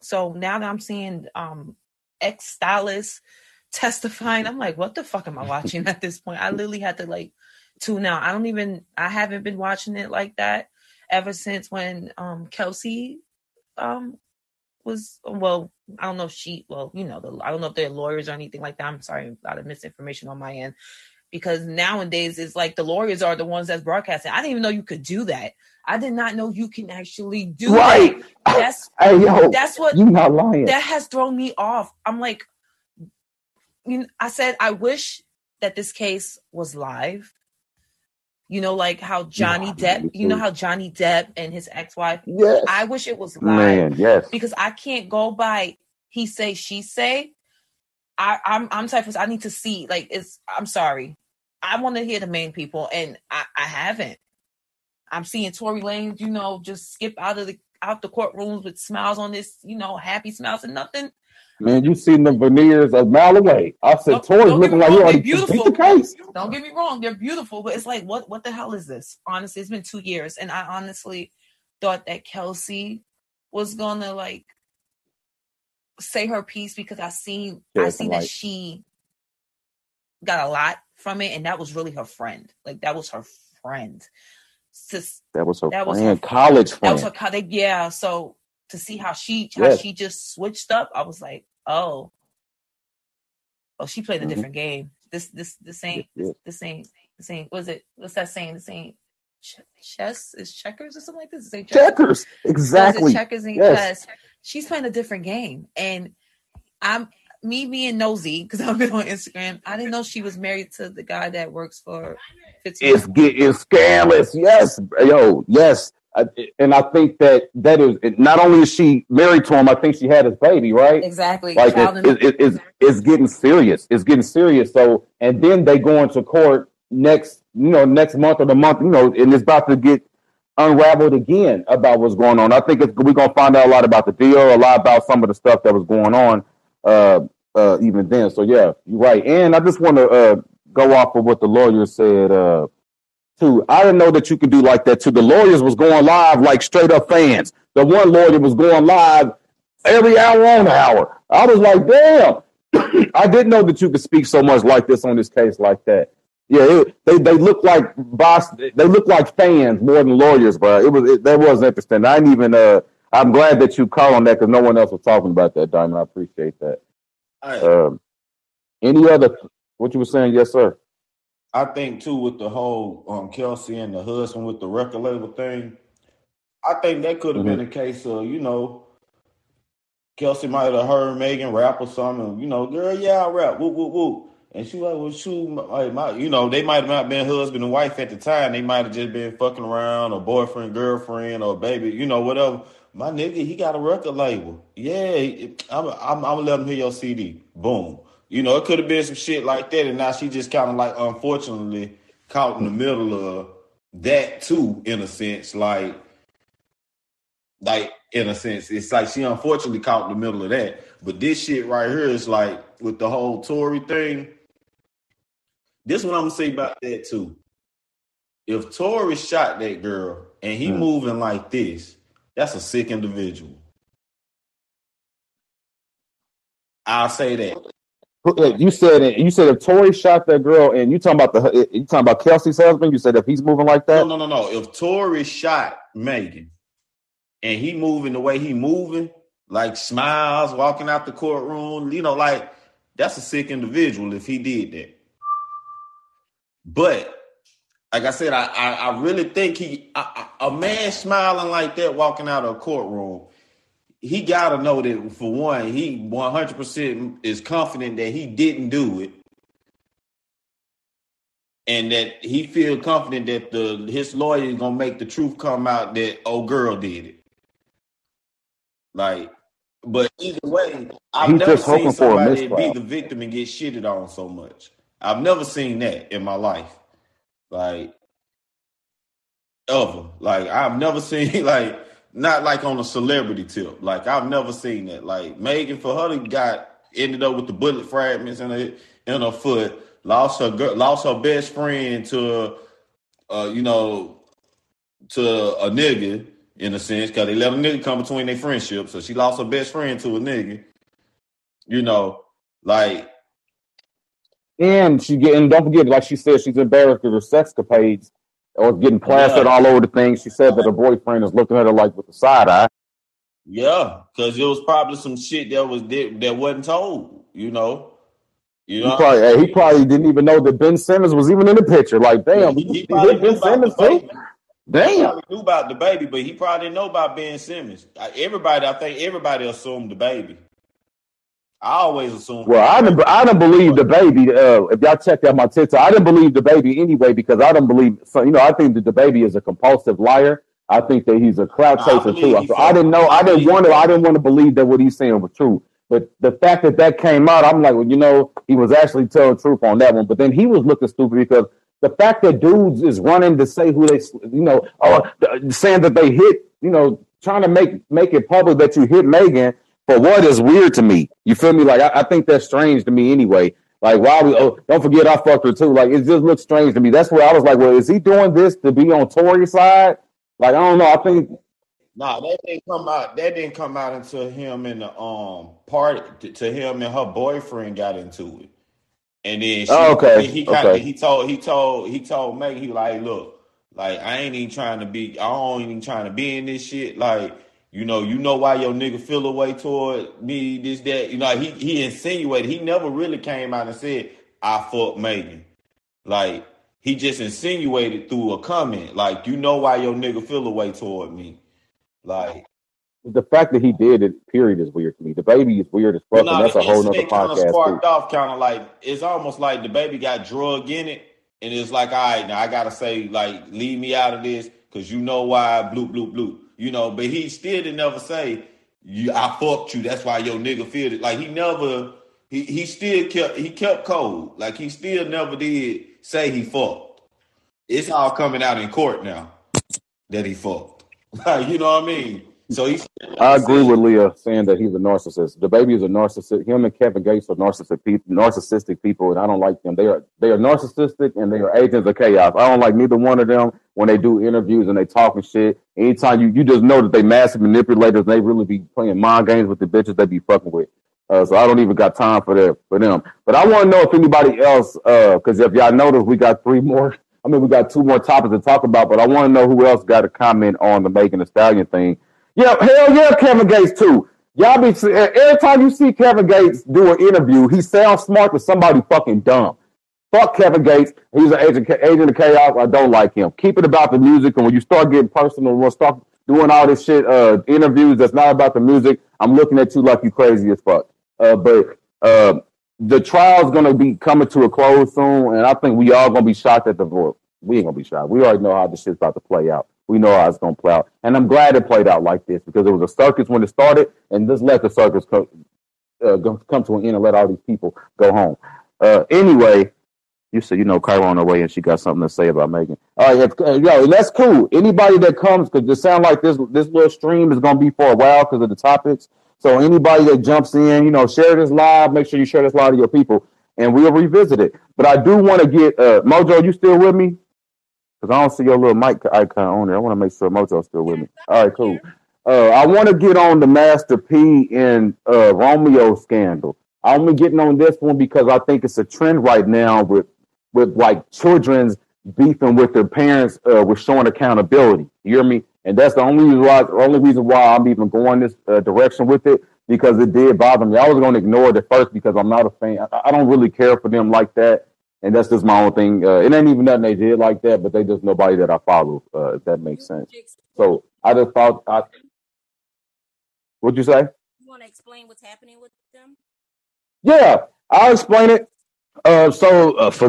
So now that I'm seeing ex-stylists testifying, I'm like, what the fuck am I watching at this point? I literally had to tune out. I haven't been watching it like that ever since when Kelsey was, well, I don't know if she, well, I don't know if they're lawyers or anything like that. I'm sorry, a lot of misinformation on my end, because nowadays it's like the lawyers are the ones that's broadcasting. I didn't even know you could do that. I did not know you can actually do right. That's what, you're not lying. That has thrown me off. I'm like, I said, I wish that this case was live. How Johnny Depp and his ex-wife. Yes. I wish it was live. Man, yes. Because I can't go by he say, she say. I'm type of, I need to see, I'm sorry. I want to hear the main people, and I haven't. I'm seeing Tory Lanez, just skip out the courtrooms with smiles on this, happy smiles and nothing. Man, you seen the veneers a mile away. I said, Tory's looking like you already beat the case. Don't get me wrong. They're beautiful. But it's like, what the hell is this? Honestly, it's been 2 years. And I honestly thought that Kelsey was going to, say her piece, because I seen that she got a lot from it, and that was really her friend. Like, that was her friend. That was her college friend. Yeah. So to see how she just switched up, I was like, oh, she played a different game. This ain't. What is it? What's that saying? This ain't chess. Is checkers or something like this? Checkers. Exactly. Checkers and chess. She's playing a different game, and me being nosy because I've been on Instagram. I didn't know she was married to the guy that works for. It's scandalous. Yes, yo, yes, and I think that is not only is she married to him. I think she had his baby, right? Exactly. Like it's getting serious. It's getting serious. So, and then they go into court next month or the month, and it's about to get unraveled again about what's going on. I think we're gonna find out a lot about the deal, a lot about some of the stuff that was going on. Even then, so yeah, you're right. And I just want to go off of what the lawyer said too. I didn't know that you could do like that too. The lawyers was going live like straight up fans. The one lawyer was going live every hour on the hour. I was like, damn, I didn't know that you could speak so much like this on this case like that. Yeah, they look like they look like fans more than lawyers, bro. That was interesting. I didn't even I'm glad that you called on that because no one else was talking about that, Diamond. I appreciate that. Right. Any other what you were saying? Yes, sir. I think too with the whole Kelsey and the husband with the record label thing. I think that could have been a case of Kelsey might have heard Megan rap or something. Girl, yeah, I rap. Whoop whoop whoop. And she like, well, shoot, they might have not been husband and wife at the time. They might have just been fucking around, or boyfriend, girlfriend, or baby, whatever. My nigga, he got a record label. Yeah, I'm gonna let him hear your CD. Boom. It could have been some shit like that, and now she just kind of like, unfortunately, caught in the middle of that too. In a sense, it's like she unfortunately caught in the middle of that. But this shit right here is like with the whole Tory thing. This is what I'm gonna say about that too. If Tory shot that girl and he moving like this, that's a sick individual. I'll say that. You said if Tory shot that girl, and you talking about Kelsey's husband. You said if he's moving like that. No. If Tory shot Megan and he moving the way he moving, like smiles, walking out the courtroom, like that's a sick individual if he did that. But like I said, I really think a man smiling like that walking out of a courtroom, he got to know that, for one, he 100% is confident that he didn't do it. And that he feel confident that his lawyer is going to make the truth come out that, oh, girl did it. Like, but either way, I've never seen somebody be the victim and get shitted on so much. I've never seen that in my life. Like, ever. Like, I've never seen, like, not like on a celebrity tip. Like, I've never seen that. Like, Megan, for her to ended up with the bullet fragments in her foot, lost her best friend to, to a nigga, in a sense, because they let a nigga come between their friendship. So she lost her best friend to a nigga, like. And don't forget, like she said, she's embarrassed of her sexcapades or getting plastered all over the thing. She said that her boyfriend is looking at her like with the side eye. Yeah, because it was probably some shit that wasn't told. He probably didn't even know that Ben Simmons was even in the picture. Like, damn, he probably Ben Simmons too. Damn, he probably knew about DaBaby, but he probably didn't know about Ben Simmons. I think everybody assumed DaBaby. I always assume. Well, I didn't believe DaBaby. If y'all checked out my TikTok, I didn't believe DaBaby anyway because I don't believe. So I think that DaBaby is a compulsive liar. I think that he's a crowd chaser too. So I didn't know. I didn't want to believe that what he's saying was true. But the fact that came out, I'm like, well, he was actually telling the truth on that one. But then he was looking stupid because the fact that dudes is running to say who they, or saying that they hit, trying to make it public that you hit Megan. But what is weird to me, you feel me? Like, I think that's strange to me anyway. Like, don't forget I fucked her too. Like, it just looks strange to me. That's where I was like, well, is he doing this to be on Tory's side? Like, I don't know. I think. Nah, that didn't come out until him and her boyfriend got into it. And then she, he told Megan, he like, look, like I ain't even trying to be in this shit. Like, you know why your nigga feel a way toward me, this, that. You know, he insinuated. He never really came out and said, I fuck Megan. Like, he just insinuated through a comment. Like, you know why your nigga feel a way toward me. Like, the fact that he did it, period, is weird to me. DaBaby is weird as fuck, and that's a whole nother podcast. Kind of sparked off, kind of like, it's almost like DaBaby got drug in it, and it's like, all right, now I gotta say, like, leave me out of this, because you know why, bloop, bloop, bloop. You know, but he still didn't ever say, I fucked you, that's why your nigga feel it. Like, he never, he still kept cold. Like, he still never did say he fucked. It's all coming out in court now that he fucked. Like, you know what I mean? So I agree with Leah saying that he's a narcissist. DaBaby is a narcissist. Him and Kevin Gates are narcissistic people, and I don't like them. They are narcissistic, and they are agents of chaos. I don't like neither one of them when they do interviews and they talk and shit. Anytime you just know that they massive manipulators, and they really be playing mind games with the bitches they be fucking with. So I don't even got time for them. But I want to know if anybody else, because if y'all notice, we got two more topics to talk about, but I want to know who else got a comment on the Megan Thee Stallion thing. Yeah, hell yeah, Kevin Gates too. Y'all be every time you see Kevin Gates do an interview, he sounds smart but somebody fucking dumb. Fuck Kevin Gates. He's an agent of chaos. I don't like him. Keep it about the music, and when you start getting personal, we'll start doing all this shit, interviews that's not about the music, I'm looking at you like you crazy as fuck. But the trial's gonna be coming to a close soon, and I think we all gonna be shocked at the vote. We ain't gonna be shocked. We already know how this shit's about to play out. We know how it's going to play out. And I'm glad it played out like this, because it was a circus when it started, and just let the circus come to an end and let all these people go home. Anyway, you said, Kyra on her way, and she got something to say about Megan. All right, that's cool. Anybody that comes, because it sounds like this little stream is going to be for a while because of the topics. So anybody that jumps in, share this live. Make sure you share this live to your people, and we'll revisit it. But I do want to get Mojo, you still with me? Because I don't see your little mic icon on there. I want to make sure Mojo's still with me. All right, cool. I want to get on the Master P and Romeo scandal. I'm only getting on this one because I think it's a trend right now with like children's beefing with their parents with showing accountability. You hear me? And that's the only reason why I'm even going this direction with it, because it did bother me. I was going to ignore it at first because I'm not a fan. I don't really care for them like that. And that's just my own thing. It ain't even nothing they did like that, but they just nobody that I follow, if that makes sense. So I just thought, what'd you say? You want to explain what's happening with them? Yeah, I'll explain it. For those of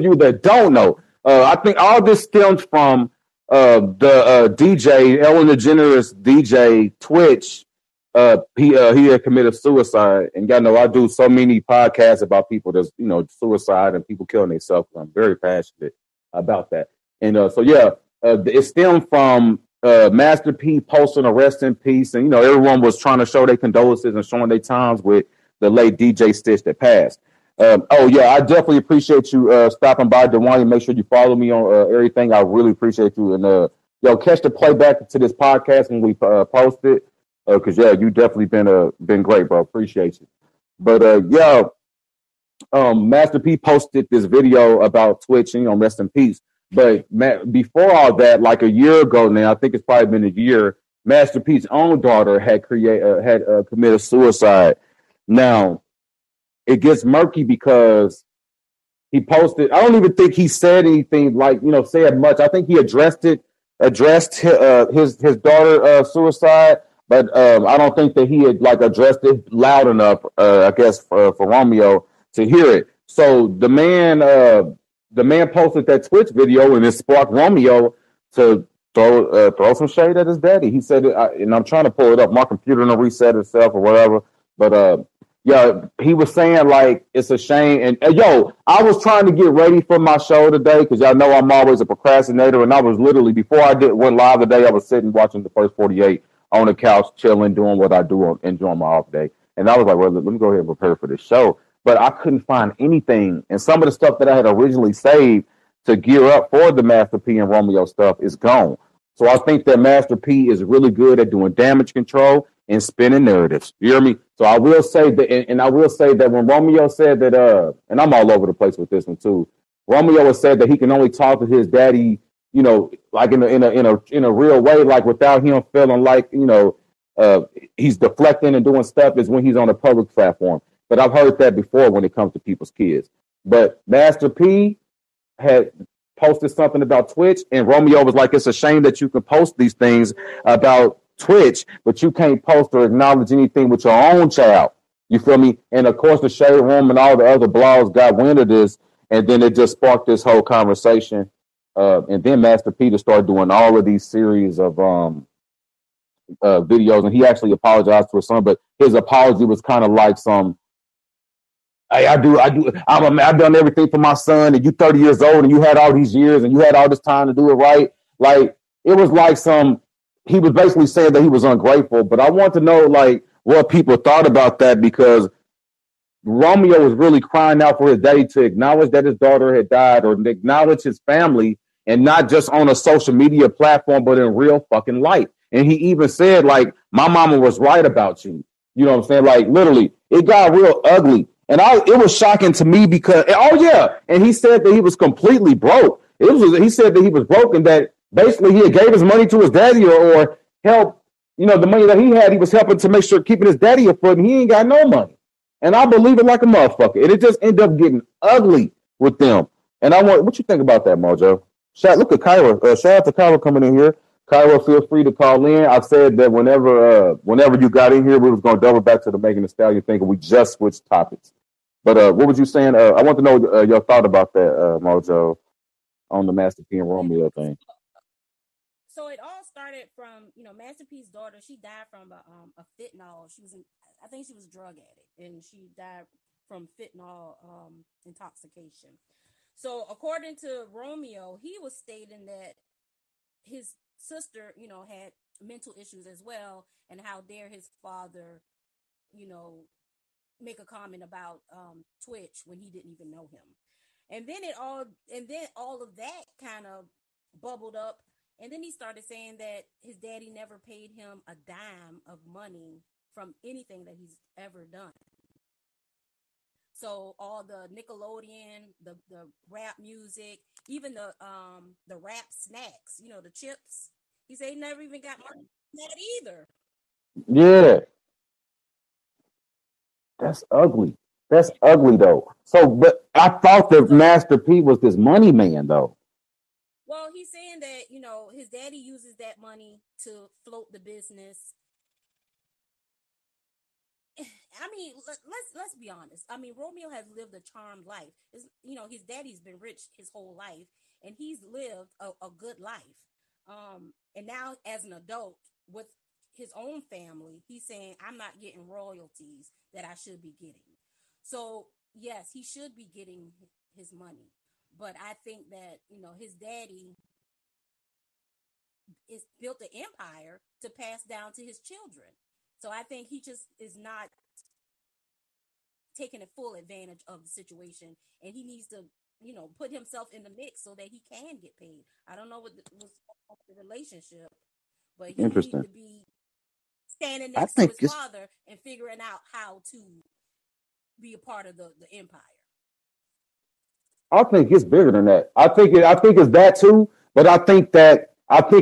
you that don't know, I think all this stems from the DJ, Ellen DeGeneres, DJ Twitch. He had committed suicide, and y'all know I do so many podcasts about people that's suicide and people killing themselves. I'm very passionate about that, and it stemmed from Master P posting a rest in peace, and everyone was trying to show their condolences and showing their times with the late DJ Stitch that passed. I definitely appreciate you stopping by, DeWine. Make sure you follow me on everything. I really appreciate you, and catch the playback to this podcast when we post it. Because you definitely been great, bro. Appreciate you. But Master P posted this video about Twitch, and rest in peace. But before all that, like a year ago now, I think it's probably been a year. Master P's own daughter had committed suicide. Now it gets murky because he posted. I don't even think he said anything said much. I think he addressed his daughter's suicide. But I don't think that he had addressed it loud enough, for Romeo to hear it. So the man posted that Twitch video, and it sparked Romeo to throw some shade at his daddy. He said, and I'm trying to pull it up. My computer don't reset itself or whatever. But he was saying it's a shame. And I was trying to get ready for my show today, because y'all know I'm always a procrastinator. And I was literally, before I went live today, I was sitting watching the first 48. On the couch, chilling, doing what I do, enjoying my off day. And I was like, well, let me go ahead and prepare for this show. But I couldn't find anything. And some of the stuff that I had originally saved to gear up for the Master P and Romeo stuff is gone. So I think that Master P is really good at doing damage control. and spinning narratives. You hear me? So I will say that, and I will say that when Romeo said that, and I'm all over the place with this one too. Romeo has said that he can only talk to his daddy, you know, like in a real way, like without him feeling like, you know, he's deflecting and doing stuff, is when he's on a public platform. But I've heard that before when it comes to people's kids. But Master P had posted something about Twitch, and Romeo was like, it's a shame that you can post these things about Twitch, but you can't post or acknowledge anything with your own child. You feel me? And of course, the Shade Room and all the other blogs got wind of this, and then it just sparked this whole conversation. And then Master P to start doing all of these series of videos, and he actually apologized for some, but his apology was kind of like some, hey, I've done everything for my son, and you 30 years old, and you had all these years, and you had all this time to do it right. Like, it was like some, he was basically saying that he was ungrateful, but I want to know, like, what people thought about that, because Romeo was really crying out for his daddy to acknowledge that his daughter had died, or acknowledge his family, and not just on a social media platform, but in real fucking life. And he even said, like, my mama was right about you. You know what I'm saying? Like, literally, it got real ugly. And it was shocking to me because, oh, yeah. And he said that he was completely broke. He said that he was broke, and that basically he gave his money to his daddy, or help, you know, the money that he had, he was helping to make sure keeping his daddy afloat, and he ain't got no money. And I believe it like a motherfucker. And it just ended up getting ugly with them. And I want, what you think about that, Mojo? Look at Kyra. Shout out to Kyra coming in here. Kyra, feel free to call in. I said that whenever you got in here, we was going to double back to the Megan Thee Stallion thing, and we just switched topics. But what was you saying? I want to know your thought about that, Mojo, on the Master P and Romeo thing. So it all started from, you know, Master P's daughter. She died from a fentanyl. She was I think she was a drug addict, and she died from fentanyl intoxication. So according to Romeo, he was stating that his sister, you know, had mental issues as well, and how dare his father, you know, make a comment about Twitch when he didn't even know him. And then all of that kind of bubbled up, and then he started saying that his daddy never paid him a dime of money from anything that he's ever done. So all the Nickelodeon, the rap music, even the rap snacks, you know, the chips. He said he never even got money from that either. Yeah. That's ugly. That's ugly though. So, but I thought that Master P was this money man though. Well, he's saying that, you know, his daddy uses that money to float the business. I mean, let's be honest. I mean, Romeo has lived a charmed life. It's, you know, his daddy's been rich his whole life, and he's lived a good life. And now, as an adult with his own family, he's saying, I'm not getting royalties that I should be getting. So, yes, he should be getting his money. But I think that, you know, his daddy is built an empire to pass down to his children. So I think he just is not taking a full advantage of the situation, and he needs to, you know, put himself in the mix so that he can get paid. I don't know what was the relationship, but he needs to be standing next to his father and figuring out how to be a part of the empire. I think it's bigger than that. I think it's that too, but I think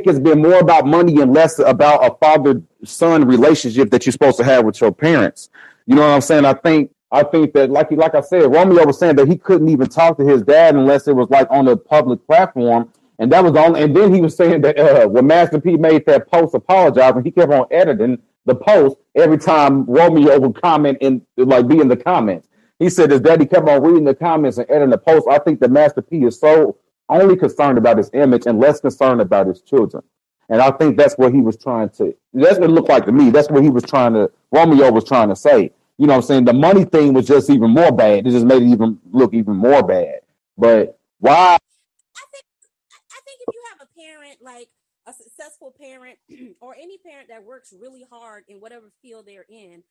it's been more about money and less about a father-son relationship that you're supposed to have with your parents. You know what I'm saying? I think that, like I said, Romeo was saying that he couldn't even talk to his dad unless it was like on a public platform, and that was on. And then he was saying that when Master P made that post apologizing, he kept on editing the post every time Romeo would comment and like be in the comments. He said his daddy kept on reading the comments and editing the post. I think that Master P is so only concerned about his image and less concerned about his children. And I think that's what he was trying to, that's what it looked like to me. That's what he was trying to, Romeo was trying to say. You know what I'm saying? The money thing was just even more bad. It just made it even look even more bad. But why? I think if you have a parent, like a successful parent or any parent that works really hard in whatever field they're in,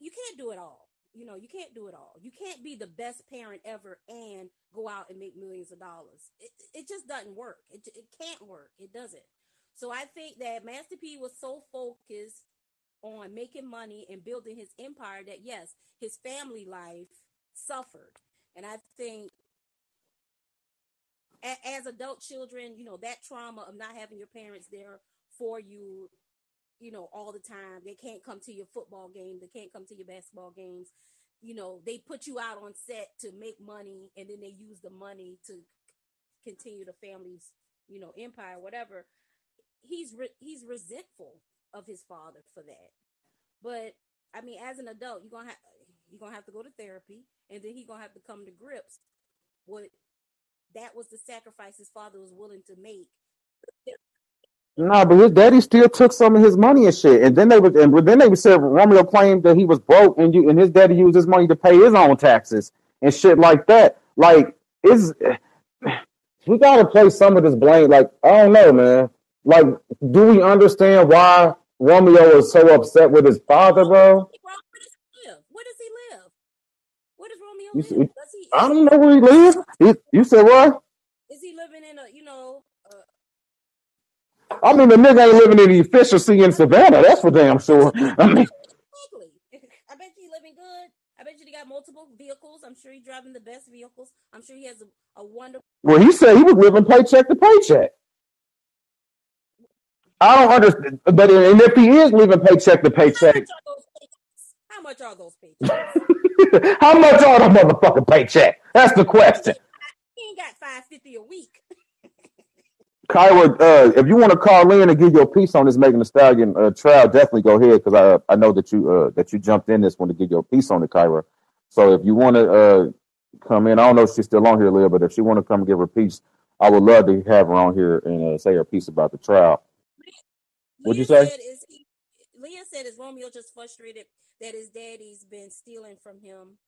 you can't do it all. You know, you can't do it all. You can't be the best parent ever and go out and make millions of dollars. It just doesn't work. It can't work. It doesn't. So I think that Master P was so focused on making money and building his empire that, yes, his family life suffered. And I think as adult children, you know, that trauma of not having your parents there for you, you know, all the time. They can't come to your football games. They can't come to your basketball games. You know, they put you out on set to make money, and then they use the money to continue the family's, you know, empire, whatever. He's resentful of his father for that. But I mean, as an adult, you're gonna have to go to therapy, and then he's gonna have to come to grips with that was the sacrifice his father was willing to make. No, but his daddy still took some of his money and shit. And then they said Romeo claimed that he was broke, and his daddy used his money to pay his own taxes and shit like that. Like, we gotta place some of this blame. Like, I don't know, man. Like, do we understand why Romeo is so upset with his father, bro? Where does he live? Where does Romeo live? I don't know where he lives. You said what? Is he living in a, you know? I mean, the nigga ain't living in the efficiency in Savannah. That's for damn sure. I mean, I bet you he's living good. I bet you he got multiple vehicles. I'm sure he's driving the best vehicles. I'm sure he has a wonderful. Well, he said he was living paycheck to paycheck. I don't understand. But and if he is living paycheck to paycheck, how much are those paychecks? How much are the motherfucking paychecks? That's the question. He ain't got $550 a week. Kyra, if you want to call in and give your piece on this Megan Thee Stallion trial, definitely go ahead, because I know that you jumped in this one to give your piece on it, Kyra. So if you want to come in, I don't know if she's still on here, Liv, but if she want to come give her piece, I would love to have her on here and say her piece about the trial. What'd you say? Leah said, is Romeo just frustrated that his daddy's been stealing from him,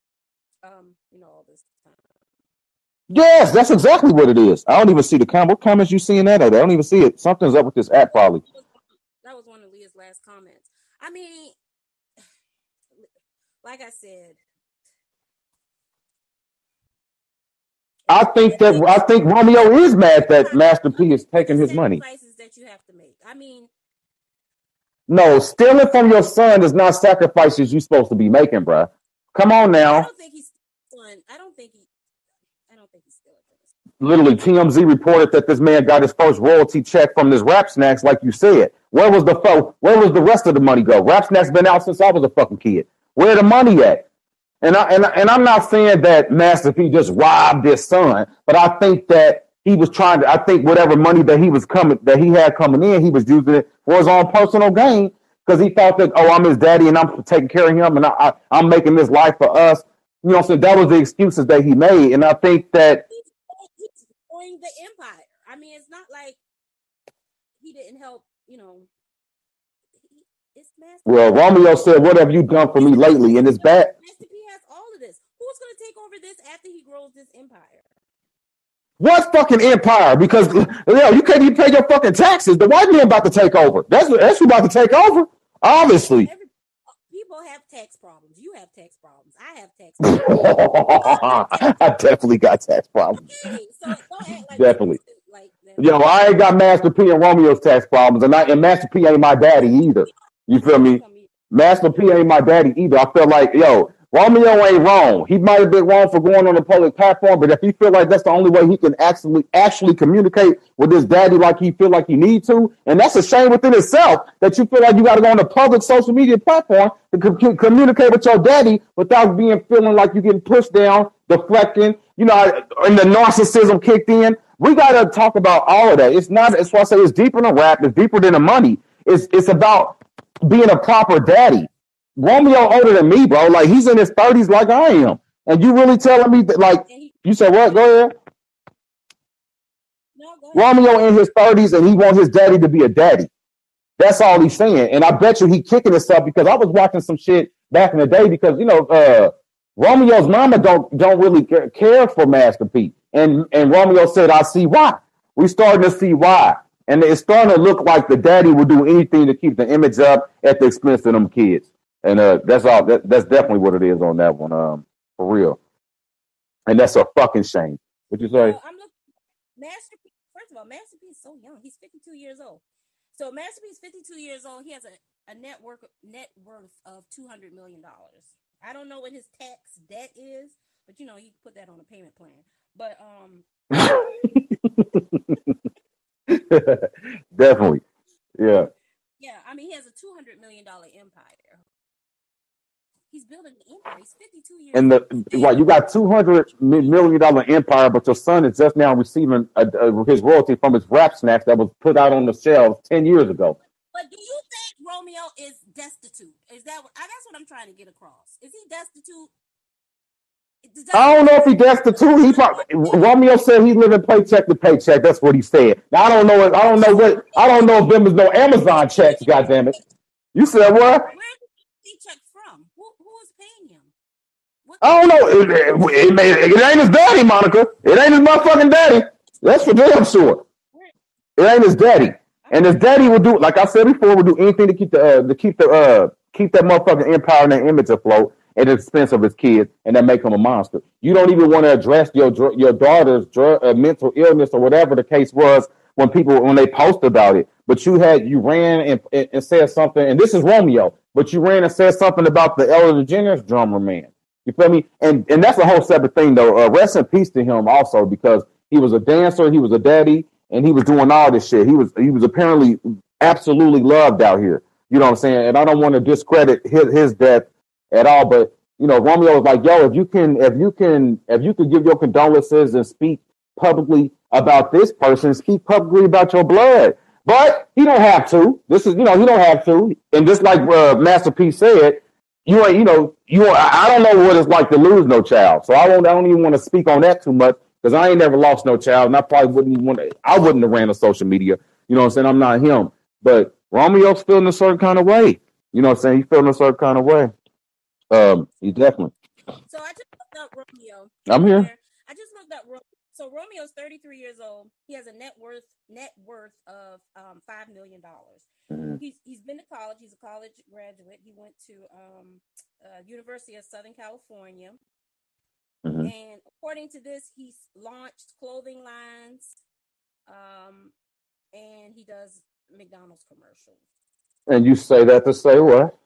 you know, all this time? Yes, that's exactly what it is. I don't even see the comment. What comments you seeing that at? I don't even see it. Something's up with this app, probably. That was one of Leah's last comments. I mean, like I said, I think Romeo is mad that Master P is taking his money. Sacrifices that you have to make. I mean, no, stealing from your son is not sacrifices you're supposed to be making, bruh. Come on now. Literally, TMZ reported that this man got his first royalty check from this Rap Snacks, like you said. Where was the rest of the money go? Rap Snacks been out since I was a fucking kid. Where the money at? And I'm not saying that Master P just robbed his son, but I think that he was trying to. I think whatever money that he had coming in, he was using it for his own personal gain, because he thought that, oh, I'm his daddy and I'm taking care of him and I'm making this life for us. You know, so that was the excuses that he made, and I think that. The empire. I mean, it's not like he didn't help, you know. It's Master P. Well, Romeo said, "What have you done for me lately?" And it's bad. Master P has all of this. Who's going to take over this after he grows this empire? What fucking empire? Because you can't even pay your fucking taxes. The white man about to take over. That's who about to take over. Obviously, people have tax problems. You have tax problems. I have tax problems. I definitely got tax problems. Okay, so don't act like definitely. Yo, I ain't got Master P and Romeo's tax problems, and Master P ain't my daddy either. You feel me? Master P ain't my daddy either. I feel like, yo, Romeo ain't wrong. He might have been wrong for going on a public platform, but if he feel like that's the only way he can actually communicate with his daddy like he feel like he need to, and that's a shame within itself that you feel like you got to go on a public social media platform to communicate with your daddy without feeling like you're getting pushed down, deflecting, you know, and the narcissism kicked in. We got to talk about all of that. It's why I say it's deeper than rap. It's deeper than the money. It's about being a proper daddy. Romeo older than me, bro. Like, he's in his 30s like I am. And you really telling me that, like, you said what? Go ahead. No, go ahead. Romeo in his 30s, and he wants his daddy to be a daddy. That's all he's saying. And I bet you he kicking himself, because I was watching some shit back in the day, because, you know, Romeo's mama don't really care for Master P. And Romeo said, I see why. We starting to see why. And it's starting to look like the daddy will do anything to keep the image up at the expense of them kids. And that's all. That's definitely what it is on that one. For real. And that's a fucking shame. What you say? Master P. First of all, Master P is so young. He's 52 years old. So Master P is 52 years old. He has a net worth of $200 million. I don't know what his tax debt is, but you know, you can put that on a payment plan. But definitely. Yeah. Yeah, I mean, he has a $200 million empire. He's building an empire. He's 52 years old. And you got $200 million empire, but your son is just now receiving his royalty from his rap snacks that was put out on the shelves 10 years ago. But do you think Romeo is destitute? Is that that's what I'm trying to get across? Is he destitute? I don't know if he destitute. Romeo said he's living paycheck to paycheck. That's what he said. Now, I don't know if them is no Amazon checks. Goddamn it! You said what? Where did he check from? Who is paying him? I don't know. It ain't his daddy, Monica. It ain't his motherfucking daddy. That's for damn sure. It ain't his daddy. And his daddy will do, like I said before, will do anything to keep that motherfucking empire and that image afloat at the expense of his kids, and that make him a monster. You don't even want to address your daughter's mental illness or whatever the case was when they post about it. But you ran and said something, and this is Romeo. But you ran and said something about the Ellen DeGeneres drummer man. You feel me? And that's a whole separate thing though. Rest in peace to him also, because he was a dancer, he was a daddy. And he was doing all this shit. He was apparently absolutely loved out here. You know what I'm saying? And I don't want to discredit his death at all. But you know, Romeo was like, "Yo, if you could give your condolences and speak publicly about this person, speak publicly about your blood." But he don't have to. He don't have to. And just like Master P said, I don't know what it's like to lose no child. So I don't even want to speak on that too much. Because I ain't never lost no child, and I probably wouldn't even I wouldn't have ran on social media. You know what I'm saying? I'm not him. But Romeo's feeling a certain kind of way. You know what I'm saying? He's feeling a certain kind of way. He definitely. So I just looked up Romeo. I'm here. I just looked up Romeo. So Romeo's 33 years old. He has a net worth of $5 million. Mm-hmm. He's been to college. He's a college graduate. He went to University of Southern California. Mm-hmm. And according to this, he's launched clothing lines, and he does McDonald's commercials. And you say that to say what?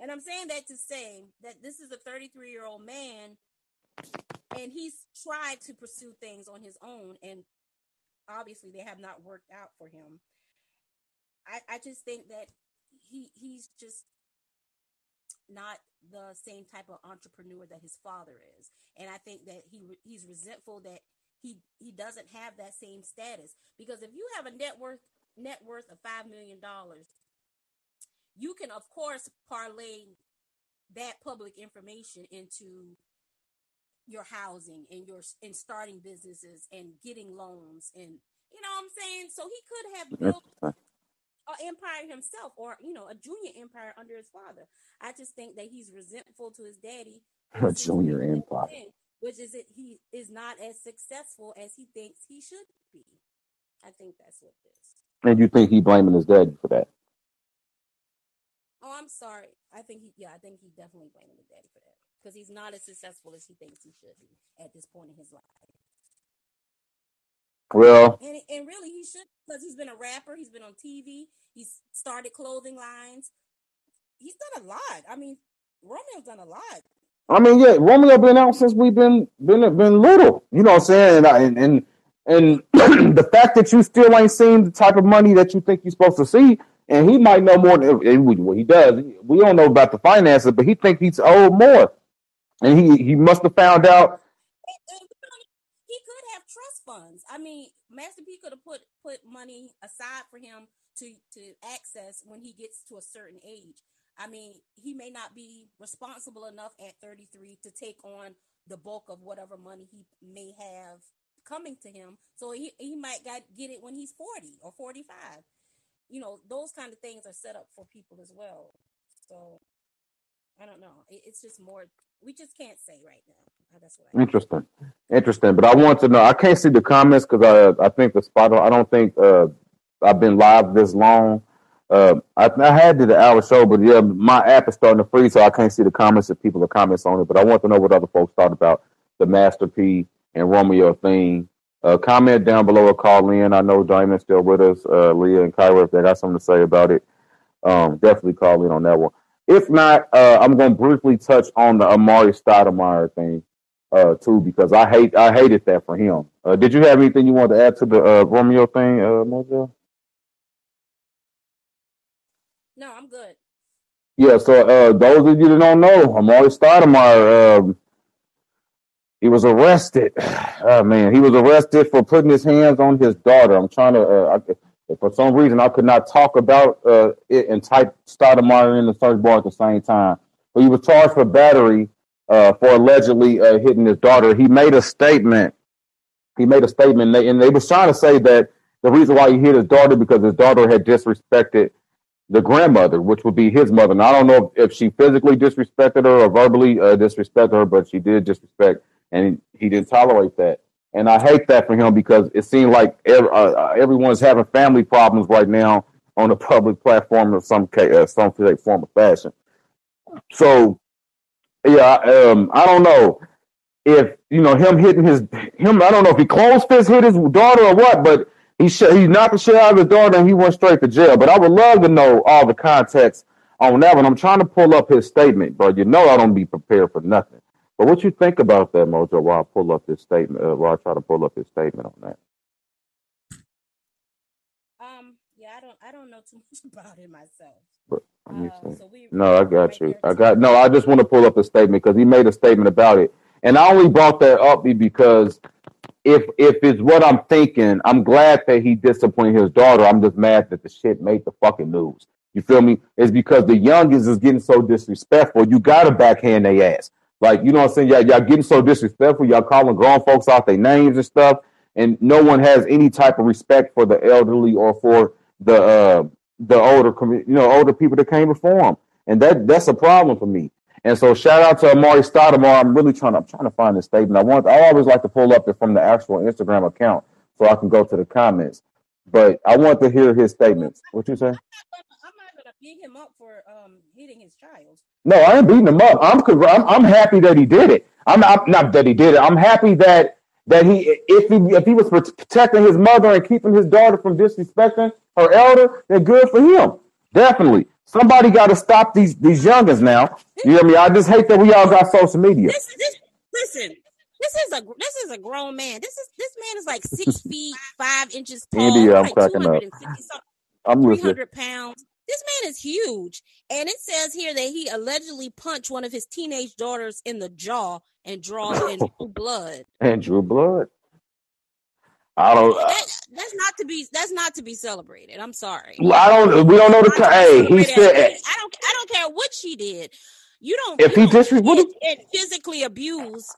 And I'm saying that to say that this is a 33-year-old man, and he's tried to pursue things on his own, and obviously they have not worked out for him. I just think that he's just not the same type of entrepreneur that his father is, and I think that he's resentful that he doesn't have that same status, because if you have a net worth of $5 million, you can of course parlay that public information into your housing and and starting businesses and getting loans, and you know what I'm saying? So he could have built an empire himself, or a junior empire under his father. I just think that he's resentful to his daddy. A junior empire, which is it? He is not as successful as he thinks he should be. I think that's what it is. And you think he blaming his daddy for that? Oh, I'm sorry. I think he definitely blaming his daddy for that, because he's not as successful as he thinks he should be at this point in his life. Well, and really he should, because he's been a rapper, he's been on TV, he's started clothing lines, he's done a lot. I mean, Romeo's done a lot. I mean, yeah, Romeo been out since we've been little. You know what I'm saying? And the fact that you still ain't seen the type of money that you think you're supposed to see, and he might know more than he does. We don't know about the finances, but he thinks he's owed more, and he must have found out. Trust funds. I mean, Master P could have put money aside for him to access when he gets to a certain age. I mean, he may not be responsible enough at 33 to take on the bulk of whatever money he may have coming to him. So he might get it when he's 40 or 45. You know, those kind of things are set up for people as well. So I don't know. It's just more. We just can't say right now. That's what I mean. Interesting. But I want to know. I can't see the comments because I think the spot. I don't think I've been live this long. I had to the hour show, but yeah, my app is starting to freeze, so I can't see the comments if people are comments on it. But I want to know what other folks thought about the Master P and Romeo thing. Comment down below or call in. I know Diamond's still with us, Leah and Kyra, if they got something to say about it. Definitely call in on that one. If not, I'm going to briefly touch on the Amar'e Stoudemire thing, too, because I hated that for him. Did you have anything you wanted to add to the Romeo thing, Mojo? No, I'm good. Yeah, so those of you that don't know, Amar'e Stoudemire, he was arrested. Oh, man, he was arrested for putting his hands on his daughter. I'm trying to, for some reason, I could not talk about it and type Stoudemire in the search bar at the same time. But he was charged for battery for allegedly hitting his daughter. He made a statement. They was trying to say that the reason why he hit his daughter because his daughter had disrespected the grandmother, which would be his mother. Now, I don't know if she physically disrespected her or verbally disrespected her, but she did disrespect, and he didn't tolerate that. And I hate that for him because it seemed like everyone's having family problems right now on a public platform of some form of fashion. So, yeah, I don't know if, you know, him hitting him. I don't know if he close-fist hit his daughter or what, but he knocked the shit out of his daughter and he went straight to jail. But I would love to know all the context on that one. I'm trying to pull up his statement, bro. You know I don't be prepared for nothing. But what you think about that, Mojo, while I pull up this statement, while I try to pull up his statement on that? Yeah, I don't know too much about it myself. But, I got you. I just want to pull up his statement because he made a statement about it, and I only brought that up because if it's what I'm thinking, I'm glad that he disappointed his daughter. I'm just mad that the shit made the fucking news. You feel me? It's because the youngest is getting so disrespectful. You gotta backhand their ass. Like, you know what I'm saying? Y'all getting so disrespectful. Y'all calling grown folks out their names and stuff. And no one has any type of respect for the elderly or for the older community, you know, older people that came before them. And that's a problem for me. And so shout out to Amar'e Stoudemire. I'm trying to find this statement. I always like to pull up it from the actual Instagram account so I can go to the comments. But I want to hear his statements. What you say? Beat him up for hitting his child. No, I ain't beating him up. I'm happy that he did it. I'm not that he did it. I'm happy that he if he was protecting his mother and keeping his daughter from disrespecting her elder, then good for him. Definitely, somebody got to stop these youngins now. You hear me? I just hate that we all got social media. Listen. This is a grown man. This man is like 6 feet 5 inches tall. India, I'm cracking up. 300 pounds. This man is huge, and it says here that he allegedly punched one of his teenage daughters in the jaw and drew blood. And drew blood. I don't. That's not to be celebrated. I'm sorry. We don't know the. Hey, he said. I don't care what she did. You don't. If he disrespected and physically abused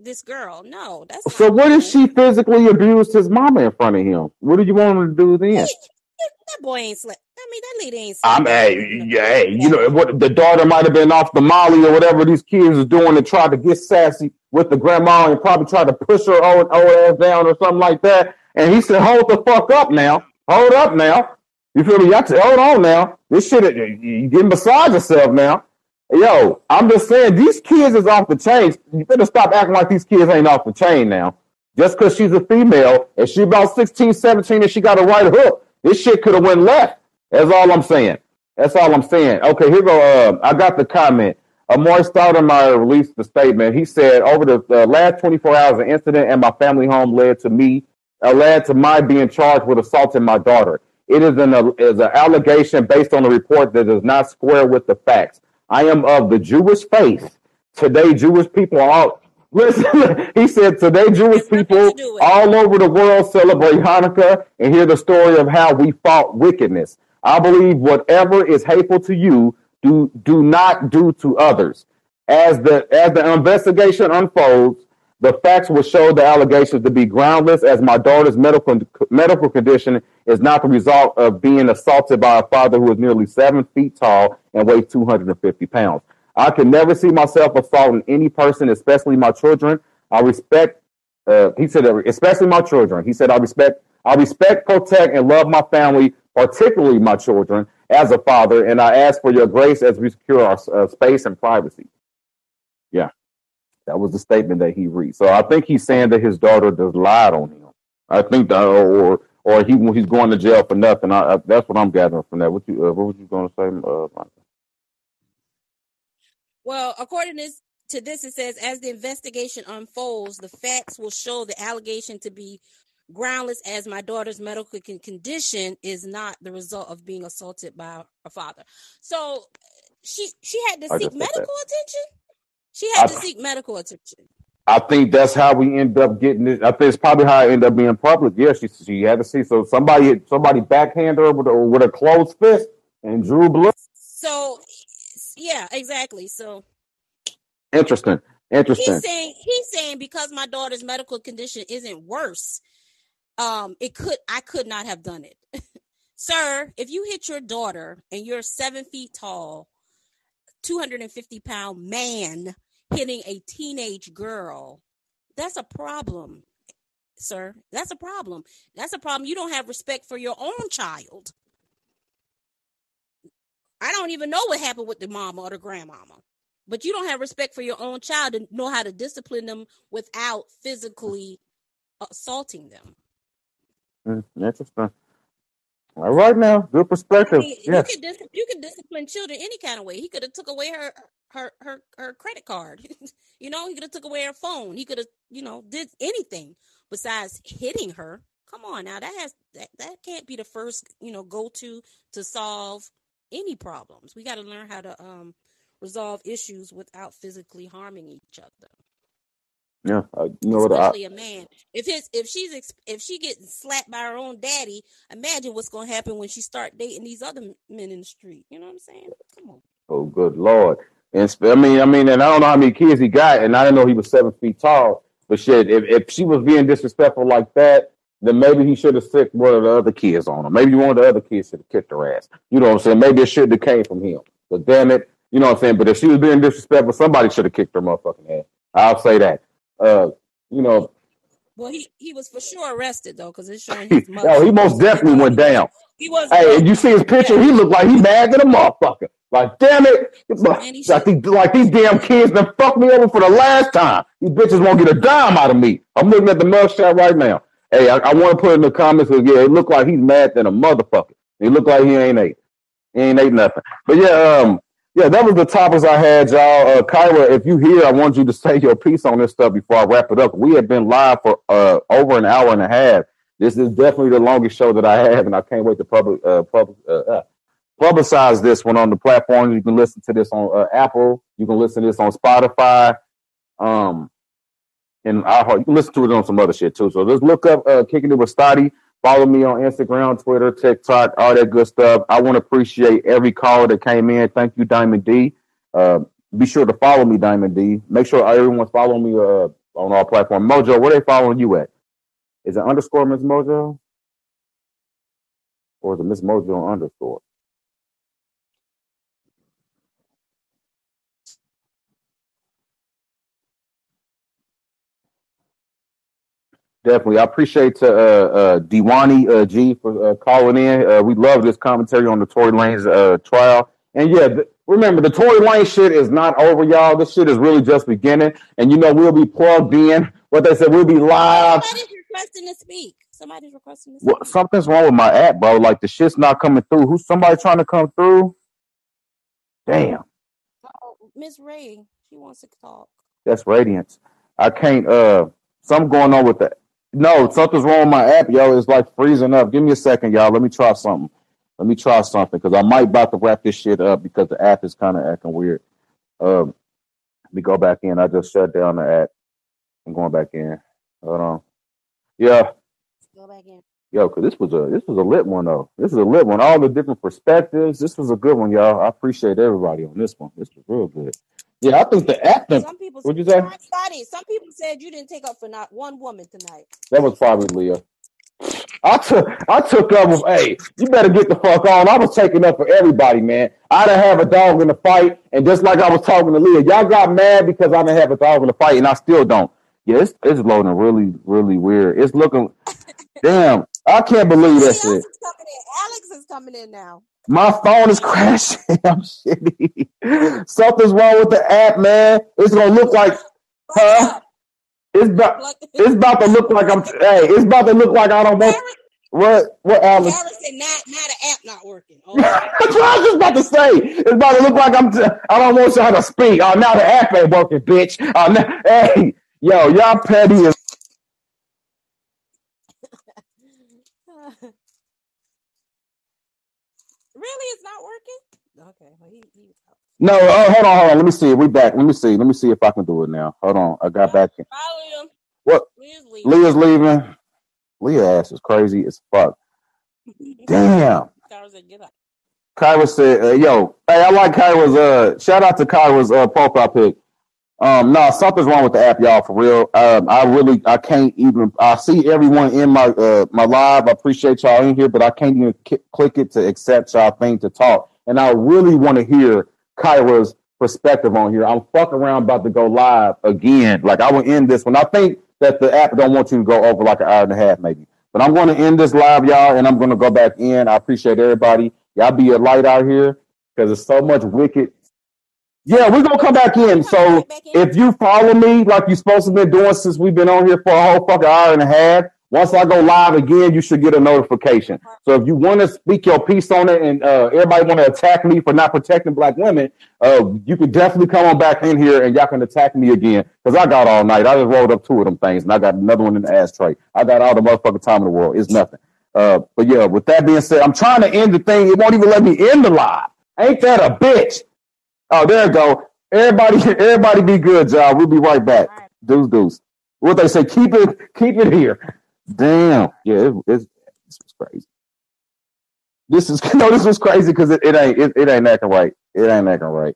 this girl. No, that's. So what if she physically abused his mama in front of him? What do you want him to do then? That boy ain't slept. I mean, that lady ain't slept. You know what? The daughter might have been off the molly or whatever these kids are doing to try to get sassy with the grandma and probably try to push her old ass down or something like that. And he said, "Hold the fuck up now. Hold up now. You feel me? Y'all hold on now. This shit, you getting beside yourself now." Yo, I'm just saying, these kids is off the chain. You better stop acting like these kids ain't off the chain now. Just because she's a female and she about 16, 17 and she got a right hook. This shit could have went left. That's all I'm saying. Okay, here go. I got the comment. Amar'e Stoudemire released the statement. He said, "Over the last 24 hours, an incident at my family home led to my being charged with assaulting my daughter. It is an allegation based on a report that does not square with the facts. I am of the Jewish faith. Today, Jewish people are all." Listen, he said, "Today Jewish people all over the world celebrate Hanukkah and hear the story of how we fought wickedness. I believe whatever is hateful to you, do not do to others. As the investigation unfolds, the facts will show the allegations to be groundless, as my daughter's medical condition is not the result of being assaulted by a father who is nearly 7 feet tall and weighs 250 pounds. I can never see myself assaulting any person, especially my children. I respect, protect, and love my family, particularly my children, as a father, and I ask for your grace as we secure our space and privacy." Yeah, that was the statement that he read. So I think he's saying that his daughter just lied on him. I think that, or he's going to jail for nothing. That's what I'm gathering from that. What were you going to say, Monica? Well, according to this, it says, as the investigation unfolds, the facts will show the allegation to be groundless, as my daughter's medical condition is not the result of being assaulted by her father. So she had to seek medical attention. She had to seek medical attention. I think that's how we end up getting it. I think it's probably how I end up being public. Yeah, she had to see. So somebody backhanded her with a closed fist and drew blood. So yeah, exactly. So interesting. He's saying because my daughter's medical condition isn't worse, I could not have done it. Sir, if you hit your daughter and you're 7 feet tall, 250-pound man hitting a teenage girl, that's a problem, sir. That's a problem. You don't have respect for your own child. I don't even know what happened with the mama or the grandmama, but you don't have respect for your own child and know how to discipline them without physically assaulting them. Interesting. All right, now, good perspective. I mean, yes. You can discipline children any kind of way. He could have took away her credit card. He could have took away her phone. He could have, did anything besides hitting her. Come on, now that can't be the first, go-to to solve any problems. We got to learn how to resolve issues without physically harming each other. Yeah, especially a man. If she gets slapped by her own daddy, imagine what's gonna happen when she start dating these other men in the street. You know what I'm saying? Come on. Oh, good Lord! And I mean, and I don't know how many kids he got, and I didn't know he was 7 feet tall. But shit, if she was being disrespectful like that, then maybe he should have sicked one of the other kids on her. Maybe one of the other kids should have kicked her ass. You know what I'm saying? Maybe it should have came from him. But damn it, you know what I'm saying? But if she was being disrespectful, somebody should have kicked her motherfucking ass. I'll say that. Well, he was for sure arrested though, because it's showing his mother. He most definitely went down. He was. Hey, if you see his picture, he looked like he mad at a motherfucker. Like, damn it! Like these damn kids done fucked me over for the last time. These bitches won't get a dime out of me. I'm looking at the mugshot right now. Hey, I want to put in the comments. Yeah, it looked like he's mad at a motherfucker. It looked like he ain't ate. He ain't ate nothing. But yeah, yeah, that was the topics I had, y'all. Kyra, if you hear, I want you to say your piece on this stuff before I wrap it up. We have been live for over an hour and a half. This is definitely the longest show that I have, and I can't wait to publicize this one on the platform. You can listen to this on Apple. You can listen to this on Spotify. And you can listen to it on some other shit, too. So just look up Kicking It With Stotty. Follow me on Instagram, Twitter, TikTok, all that good stuff. I want to appreciate every caller that came in. Thank you, Diamond D. Be sure to follow me, Diamond D. Make sure everyone's following me on our platform. Mojo, where they following you at? Is it underscore Miss Mojo? Or is it Miss Mojo underscore? Definitely. I appreciate Diwani G for calling in. We love this commentary on the Tory Lanez trial. And yeah, remember, the Tory Lanez shit is not over, y'all. This shit is really just beginning. And, we'll be plugged in. What they said, we'll be live. Somebody's requesting to speak. Well, something's wrong with my app, bro. Like, the shit's not coming through. Who's somebody trying to come through? Damn. Oh, Miss Ray, she wants to talk. That's Radiance. I can't. Something going on with that. No, something's wrong with my app, yo. It's like freezing up. Give me a second, y'all. Let me try something, because I might about to wrap this shit up because the app is kind of acting weird. Let me go back in. I just shut down the app. I'm going back in. Hold on. Yeah. Go back in. Yo, because this was a lit one, though. This is a lit one. All the different perspectives. This was a good one, y'all. I appreciate everybody on this one. This was real good. Yeah, I think the app. What'd you say? Some people said you didn't take up for not one woman tonight. That was probably Leah. I took up with. Hey, you better get the fuck on. I was taking up for everybody, man. I didn't have a dog in the fight, and just like I was talking to Leah, y'all got mad because I didn't have a dog in the fight, and I still don't. Yeah, it's loading really, really weird. It's looking. Damn, I can't believe that shit. Alex is coming in now. My phone is crashing. I'm shitty. Something's wrong with the app, man. It's gonna look like, huh? It's about to look like I'm. Hey, it's about to look like I don't want. What Alice? Alice said not an app not working. Oh. That's what I was just about to say. It's about to look like I don't want y'all to speak. Oh, now the app ain't working, bitch. Oh, now, hey, yo, y'all petty as. Really, it's not working. Okay, well, he no, hold on. Let me see. We back. Let me see if I can do it now. Hold on. I got back in. Follow him. What? Leah's leaving. Leah ass is crazy as fuck. Damn. Kyra said, "Yo, hey, I like Kyra's. Shout out to Kyra's profile pic. Nah, something's wrong with the app, y'all. For real. I can't even. I see everyone in my my live. I appreciate y'all in here, but I can't even click it to accept y'all thing to talk. And I really want to hear Kyra's perspective on here. I'm fucking around about to go live again. Like I will end this one. I think that the app don't want you to go over like an hour and a half maybe. But I'm going to end this live, y'all, and I'm going to go back in. I appreciate everybody. Y'all be a light out here because it's so much wicked. Yeah, we're going to come back in. So if you follow me like you're supposed to be doing since we've been on here for a whole fucking hour and a half, once I go live again, you should get a notification. So if you want to speak your piece on it and everybody want to attack me for not protecting black women, you can definitely come on back in here and y'all can attack me again because I got all night. I just rolled up two of them things and I got another one in the ashtray. I got all the motherfucking time in the world. It's nothing. But yeah, with that being said, I'm trying to end the thing. It won't even let me end the live. Ain't that a bitch? Oh, there it go. Everybody be good, y'all. We'll be right back. Right. Deuce. What they say, keep it here. Damn, yeah, this was crazy. This was crazy because it ain't acting right.